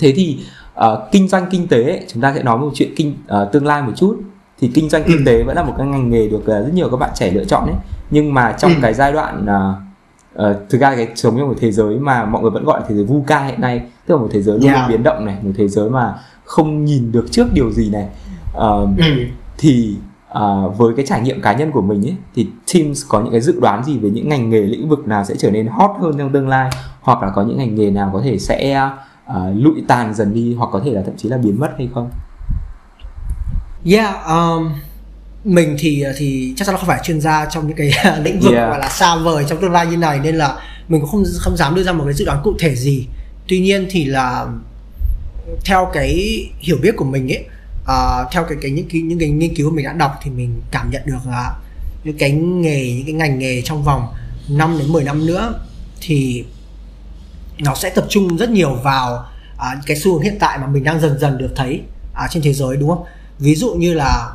Thế thì uh, kinh doanh kinh tế, chúng ta sẽ nói một chuyện kinh uh, tương lai một chút. Thì kinh doanh kinh tế vẫn là một cái ngành nghề được uh, rất nhiều các bạn trẻ lựa chọn ấy. Nhưng mà trong cái giai đoạn uh, uh, thực ra cái sống trong một thế giới mà mọi người vẫn gọi là thế giới VUCA hiện nay, tức là một thế giới luôn yeah. biến động này, một thế giới mà không nhìn được trước điều gì này. Uh, thì uh, với cái trải nghiệm cá nhân của mình ấy, thì Tim có những cái dự đoán gì về những ngành nghề lĩnh vực nào sẽ trở nên hot hơn trong tương lai, hoặc là có những ngành nghề nào có thể sẽ uh, lụi tàn dần đi, hoặc có thể là thậm chí là biến mất hay không? Yeah, um, mình thì thì chắc chắn là không phải chuyên gia trong những cái lĩnh vực yeah. gọi là xa vời trong tương lai như này, nên là mình cũng không không dám đưa ra một cái dự đoán cụ thể gì. Tuy nhiên thì là theo cái hiểu biết của mình ấy, uh, theo cái cái những cái những cái nghiên cứu mình đã đọc thì mình cảm nhận được là những cái nghề, những cái ngành nghề trong vòng năm đến mười năm nữa thì nó sẽ tập trung rất nhiều vào uh, cái xu hướng hiện tại mà mình đang dần dần được thấy uh, trên thế giới, đúng không? Ví dụ như là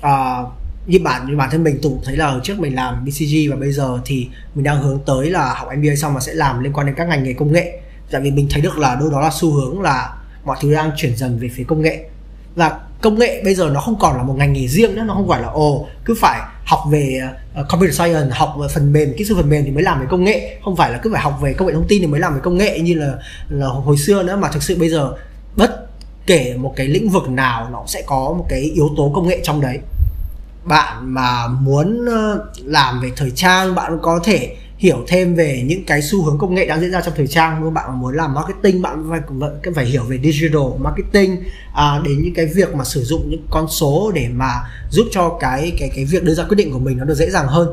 uh, như bản như bản thân mình cũng thấy là hồi trước mình làm bê xê giê và bây giờ thì mình đang hướng tới là học em bê a xong mà sẽ làm liên quan đến các ngành nghề công nghệ, tại vì mình thấy được là đâu đó là xu hướng là mọi thứ đang chuyển dần về phía công nghệ. Và công nghệ bây giờ nó không còn là một ngành nghề riêng nữa, nó không phải là ồ cứ phải học về uh, computer science, học về phần mềm, kỹ sư phần mềm thì mới làm về công nghệ, không phải là cứ phải học về công nghệ thông tin thì mới làm về công nghệ như là, là hồi xưa nữa, mà thực sự bây giờ bất kể một cái lĩnh vực nào nó sẽ có một cái yếu tố công nghệ trong đấy. Bạn mà muốn làm về thời trang, bạn có thể hiểu thêm về những cái xu hướng công nghệ đang diễn ra trong thời trang. Nếu bạn mà muốn làm marketing, bạn phải, cũng phải hiểu về digital marketing, à, đến những cái việc mà sử dụng những con số để mà giúp cho cái cái cái việc đưa ra quyết định của mình nó được dễ dàng hơn.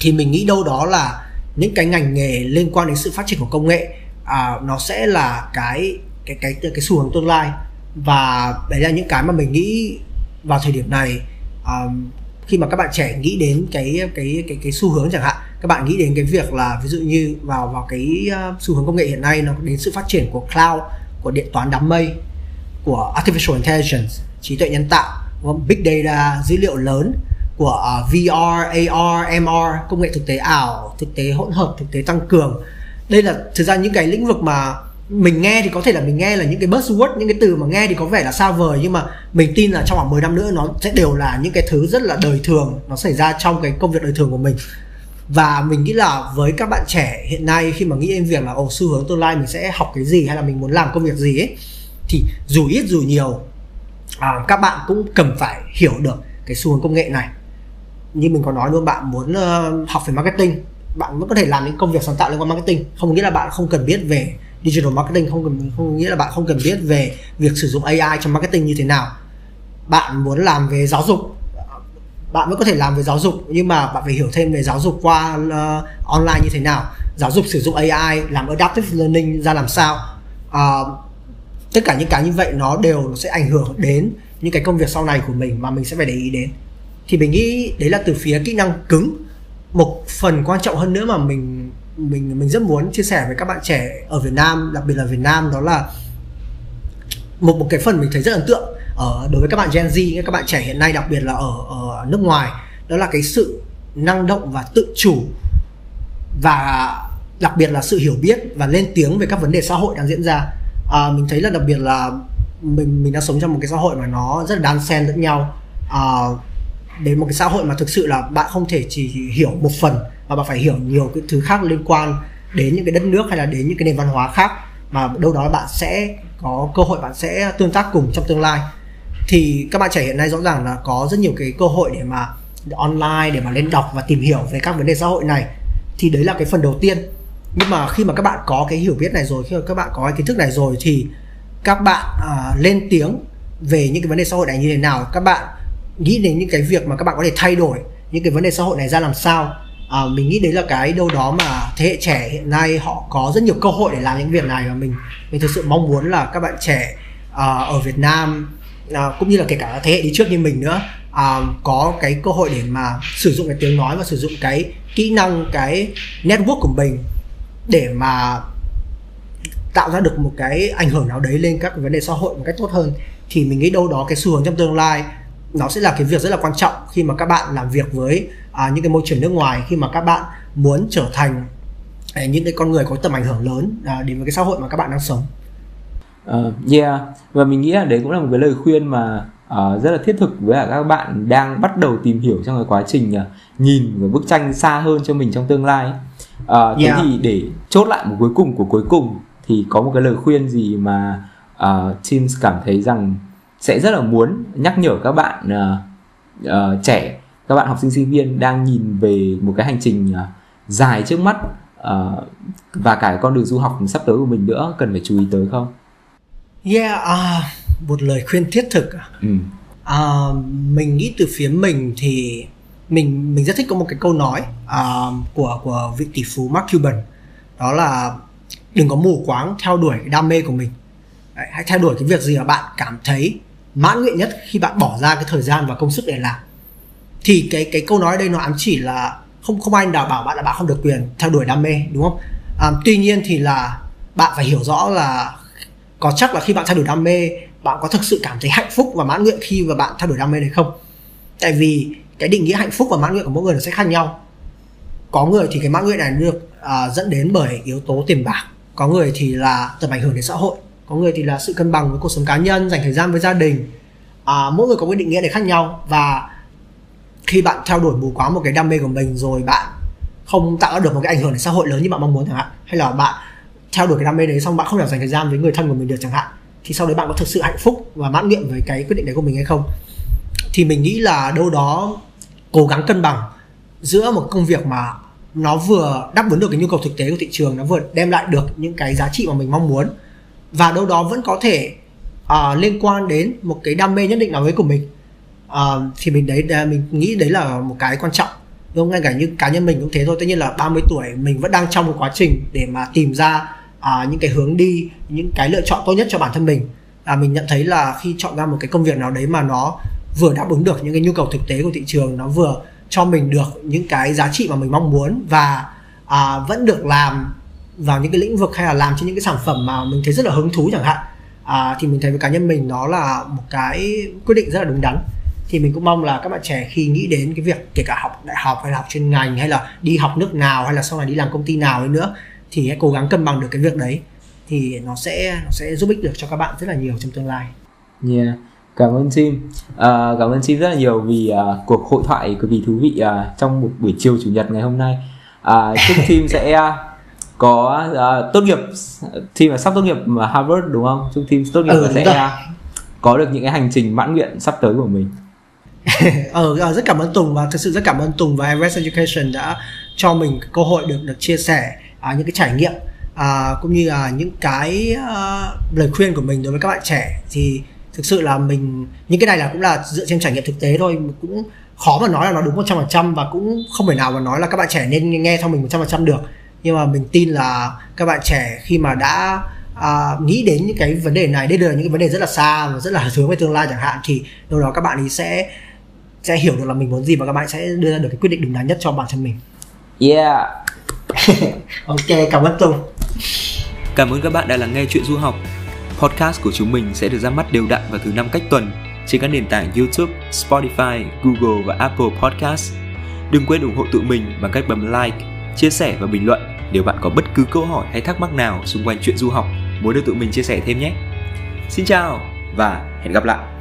Thì mình nghĩ đâu đó là những cái ngành nghề liên quan đến sự phát triển của công nghệ, à, nó sẽ là cái cái cái cái xu hướng tương lai, và đấy là những cái mà mình nghĩ vào thời điểm này. Um, khi mà các bạn trẻ nghĩ đến cái cái cái cái xu hướng chẳng hạn, các bạn nghĩ đến cái việc là ví dụ như vào vào cái xu hướng công nghệ hiện nay, nó đến sự phát triển của cloud, của điện toán đám mây, của artificial intelligence, trí tuệ nhân tạo, big data, dữ liệu lớn, của uh, vê rờ, a rờ, em rờ, công nghệ thực tế ảo, thực tế hỗn hợp, thực tế tăng cường. Đây là thực ra những cái lĩnh vực mà mình nghe thì có thể là mình nghe là những cái buzzword, những cái từ mà nghe thì có vẻ là xa vời, nhưng mà mình tin là trong khoảng mười năm nữa nó sẽ đều là những cái thứ rất là đời thường, nó xảy ra trong cái công việc đời thường của mình. Và mình nghĩ là với các bạn trẻ hiện nay, khi mà nghĩ đến việc là ồ, xu hướng tương lai mình sẽ học cái gì hay là mình muốn làm công việc gì ấy, thì dù ít dù nhiều à, các bạn cũng cần phải hiểu được cái xu hướng công nghệ này. Như mình có nói luôn, bạn muốn uh, học về marketing, bạn vẫn có thể làm những công việc sáng tạo liên quan marketing. Không nghĩa là bạn không cần biết về digital marketing, không, cần, không nghĩa là bạn không cần biết về việc sử dụng a i trong marketing như thế nào. Bạn muốn làm về giáo dục, bạn vẫn có thể làm về giáo dục, nhưng mà bạn phải hiểu thêm về giáo dục qua uh, online như thế nào, giáo dục sử dụng a i, làm adaptive learning ra làm sao. uh, Tất cả những cái như vậy nó đều nó sẽ ảnh hưởng đến những cái công việc sau này của mình mà mình sẽ phải để ý đến. Thì mình nghĩ đấy là từ phía kỹ năng cứng. Một phần quan trọng hơn nữa mà mình mình mình rất muốn chia sẻ với các bạn trẻ ở Việt Nam, đặc biệt là Việt Nam, đó là một một cái phần mình thấy rất ấn tượng ở đối với các bạn Gen Z, các bạn trẻ hiện nay, đặc biệt là ở, ở nước ngoài, đó là cái sự năng động và tự chủ, và đặc biệt là sự hiểu biết và lên tiếng về các vấn đề xã hội đang diễn ra. À, mình thấy là đặc biệt là mình mình đang sống trong một cái xã hội mà nó rất là đan xen lẫn nhau. À, đến một cái xã hội mà thực sự là bạn không thể chỉ hiểu một phần, mà bạn phải hiểu nhiều cái thứ khác liên quan đến những cái đất nước hay là đến những cái nền văn hóa khác, mà đâu đó bạn sẽ có cơ hội, bạn sẽ tương tác cùng trong tương lai. Thì các bạn trẻ hiện nay rõ ràng là có rất nhiều cái cơ hội để mà online, để mà lên đọc và tìm hiểu về các vấn đề xã hội này. Thì đấy là cái phần đầu tiên. Nhưng mà khi mà các bạn có cái hiểu biết này rồi, khi mà các bạn có cái kiến thức này rồi, thì các bạn à, lên tiếng về những cái vấn đề xã hội này như thế nào, các bạn nghĩ đến những cái việc mà các bạn có thể thay đổi những cái vấn đề xã hội này ra làm sao. à, Mình nghĩ đấy là cái đâu đó mà thế hệ trẻ hiện nay họ có rất nhiều cơ hội để làm những việc này. Và mình mình thực sự mong muốn là các bạn trẻ à, ở Việt Nam, à, cũng như là kể cả thế hệ đi trước như mình nữa, à, có cái cơ hội để mà sử dụng cái tiếng nói và sử dụng cái kỹ năng, cái network của mình để mà tạo ra được một cái ảnh hưởng nào đấy lên các vấn đề xã hội một cách tốt hơn. Thì mình nghĩ đâu đó cái xu hướng trong tương lai nó sẽ là cái việc rất là quan trọng khi mà các bạn làm việc với à, những cái môi trường nước ngoài, khi mà các bạn muốn trở thành à, những cái con người có tầm ảnh hưởng lớn à, đến với cái xã hội mà các bạn đang sống. Uh, yeah, và mình nghĩ là đấy cũng là một cái lời khuyên mà uh, rất là thiết thực với các bạn đang bắt đầu tìm hiểu trong cái quá trình uh, nhìn một bức tranh xa hơn cho mình trong tương lai. Uh, thế yeah. Thì để chốt lại một cuối cùng của cuối cùng, thì có một cái lời khuyên gì mà uh, Tim cảm thấy rằng sẽ rất là muốn nhắc nhở các bạn uh, uh, trẻ, các bạn học sinh sinh viên đang nhìn về một cái hành trình uh, dài trước mắt uh, và cả con đường du học sắp tới của mình nữa, cần phải chú ý tới không? Yeah, uh, một lời khuyên thiết thực. ừ. uh, Mình nghĩ từ phía mình thì Mình mình rất thích có một cái câu nói uh, của, của vị tỷ phú Mark Cuban. Đó là đừng có mù quáng theo đuổi cái đam mê của mình. Đấy, hãy theo đuổi cái việc gì mà bạn cảm thấy mãn nguyện nhất khi bạn bỏ ra cái thời gian và công sức để làm. Thì cái cái câu nói đây nó ám chỉ là không không ai nào bảo bạn là bạn không được quyền theo đuổi đam mê, đúng không? À, tuy nhiên thì là bạn phải hiểu rõ là có chắc là khi bạn theo đuổi đam mê, bạn có thực sự cảm thấy hạnh phúc và mãn nguyện khi mà bạn theo đuổi đam mê này không? Tại vì cái định nghĩa hạnh phúc và mãn nguyện của mỗi người nó sẽ khác nhau. Có người thì cái mãn nguyện này được à, dẫn đến bởi yếu tố tiền bạc, có người thì là tầm ảnh hưởng đến xã hội, có người thì là sự cân bằng với cuộc sống cá nhân, dành thời gian với gia đình. à, Mỗi người có cái định nghĩa này khác nhau. Và khi bạn theo đuổi mù quáng một cái đam mê của mình rồi bạn không tạo ra được một cái ảnh hưởng đến xã hội lớn như bạn mong muốn chẳng hạn, hay là bạn theo đuổi cái đam mê đấy xong bạn không thể dành thời gian với người thân của mình được chẳng hạn, thì sau đấy bạn có thực sự hạnh phúc và mãn nguyện với cái quyết định đấy của mình hay không? Thì mình nghĩ là đâu đó cố gắng cân bằng giữa một công việc mà nó vừa đáp ứng được cái nhu cầu thực tế của thị trường, nó vừa đem lại được những cái giá trị mà mình mong muốn, và đâu đó vẫn có thể uh, liên quan đến một cái đam mê nhất định nào đấy của mình. uh, Thì mình đấy mình nghĩ đấy là một cái quan trọng, đúng không? Ngay cả như cá nhân mình cũng thế thôi. Tất nhiên là ba mươi tuổi mình vẫn đang trong một quá trình để mà tìm ra uh, những cái hướng đi, những cái lựa chọn tốt nhất cho bản thân mình. uh, Mình nhận thấy là khi chọn ra một cái công việc nào đấy mà nó vừa đáp ứng được những cái nhu cầu thực tế của thị trường, nó vừa cho mình được những cái giá trị mà mình mong muốn, và à, vẫn được làm vào những cái lĩnh vực hay là làm trên những cái sản phẩm mà mình thấy rất là hứng thú chẳng hạn, à, thì mình thấy với cá nhân mình nó là một cái quyết định rất là đúng đắn. Thì mình cũng mong là các bạn trẻ khi nghĩ đến cái việc kể cả học đại học hay là học chuyên ngành, hay là đi học nước nào, hay là sau này đi làm công ty nào ấy nữa, thì hãy cố gắng cân bằng được cái việc đấy, thì nó sẽ, nó sẽ giúp ích được cho các bạn rất là nhiều trong tương lai. Yeah. Cảm ơn Tim, uh, cảm ơn Tim rất là nhiều vì uh, cuộc hội thoại cực kỳ thú vị uh, trong một buổi chiều chủ nhật ngày hôm nay. à, chúc team sẽ có uh, tốt nghiệp, team là sắp tốt nghiệp Harvard đúng không? Chúc team tốt nghiệp ừ, sẽ rồi. có được những cái hành trình mãn nguyện sắp tới của mình. Ờ, rất cảm ơn Tùng, và thực sự rất cảm ơn Tùng và Everest Education đã cho mình cơ hội được được chia sẻ à, những cái trải nghiệm à, cũng như là những cái à, lời khuyên của mình đối với các bạn trẻ. Thì thực sự là mình, những cái này là cũng là dựa trên trải nghiệm thực tế thôi, cũng khó mà nói là nó đúng một trăm phần trăm và cũng không thể nào mà nói là các bạn trẻ nên nghe theo mình một trăm phần trăm được. Nhưng mà mình tin là các bạn trẻ khi mà đã à, nghĩ đến những cái vấn đề này, đây là những cái vấn đề rất là xa và rất là hướng về tương lai chẳng hạn, thì đâu đó các bạn ấy sẽ sẽ hiểu được là mình muốn gì và các bạn sẽ đưa ra được cái quyết định đúng đắn nhất cho bản thân mình. Yeah. Ok, cảm ơn Tùng. Cảm ơn các bạn đã lắng nghe Chuyện Du Học. Podcast của chúng mình sẽ được ra mắt đều đặn vào thứ năm cách tuần trên các nền tảng YouTube, Spotify, Google và Apple Podcast. Đừng quên ủng hộ tụi mình bằng cách bấm like, chia sẻ và bình luận nếu bạn có bất cứ câu hỏi hay thắc mắc nào xung quanh chuyện du học muốn được tụi mình chia sẻ thêm nhé. Xin chào và hẹn gặp lại.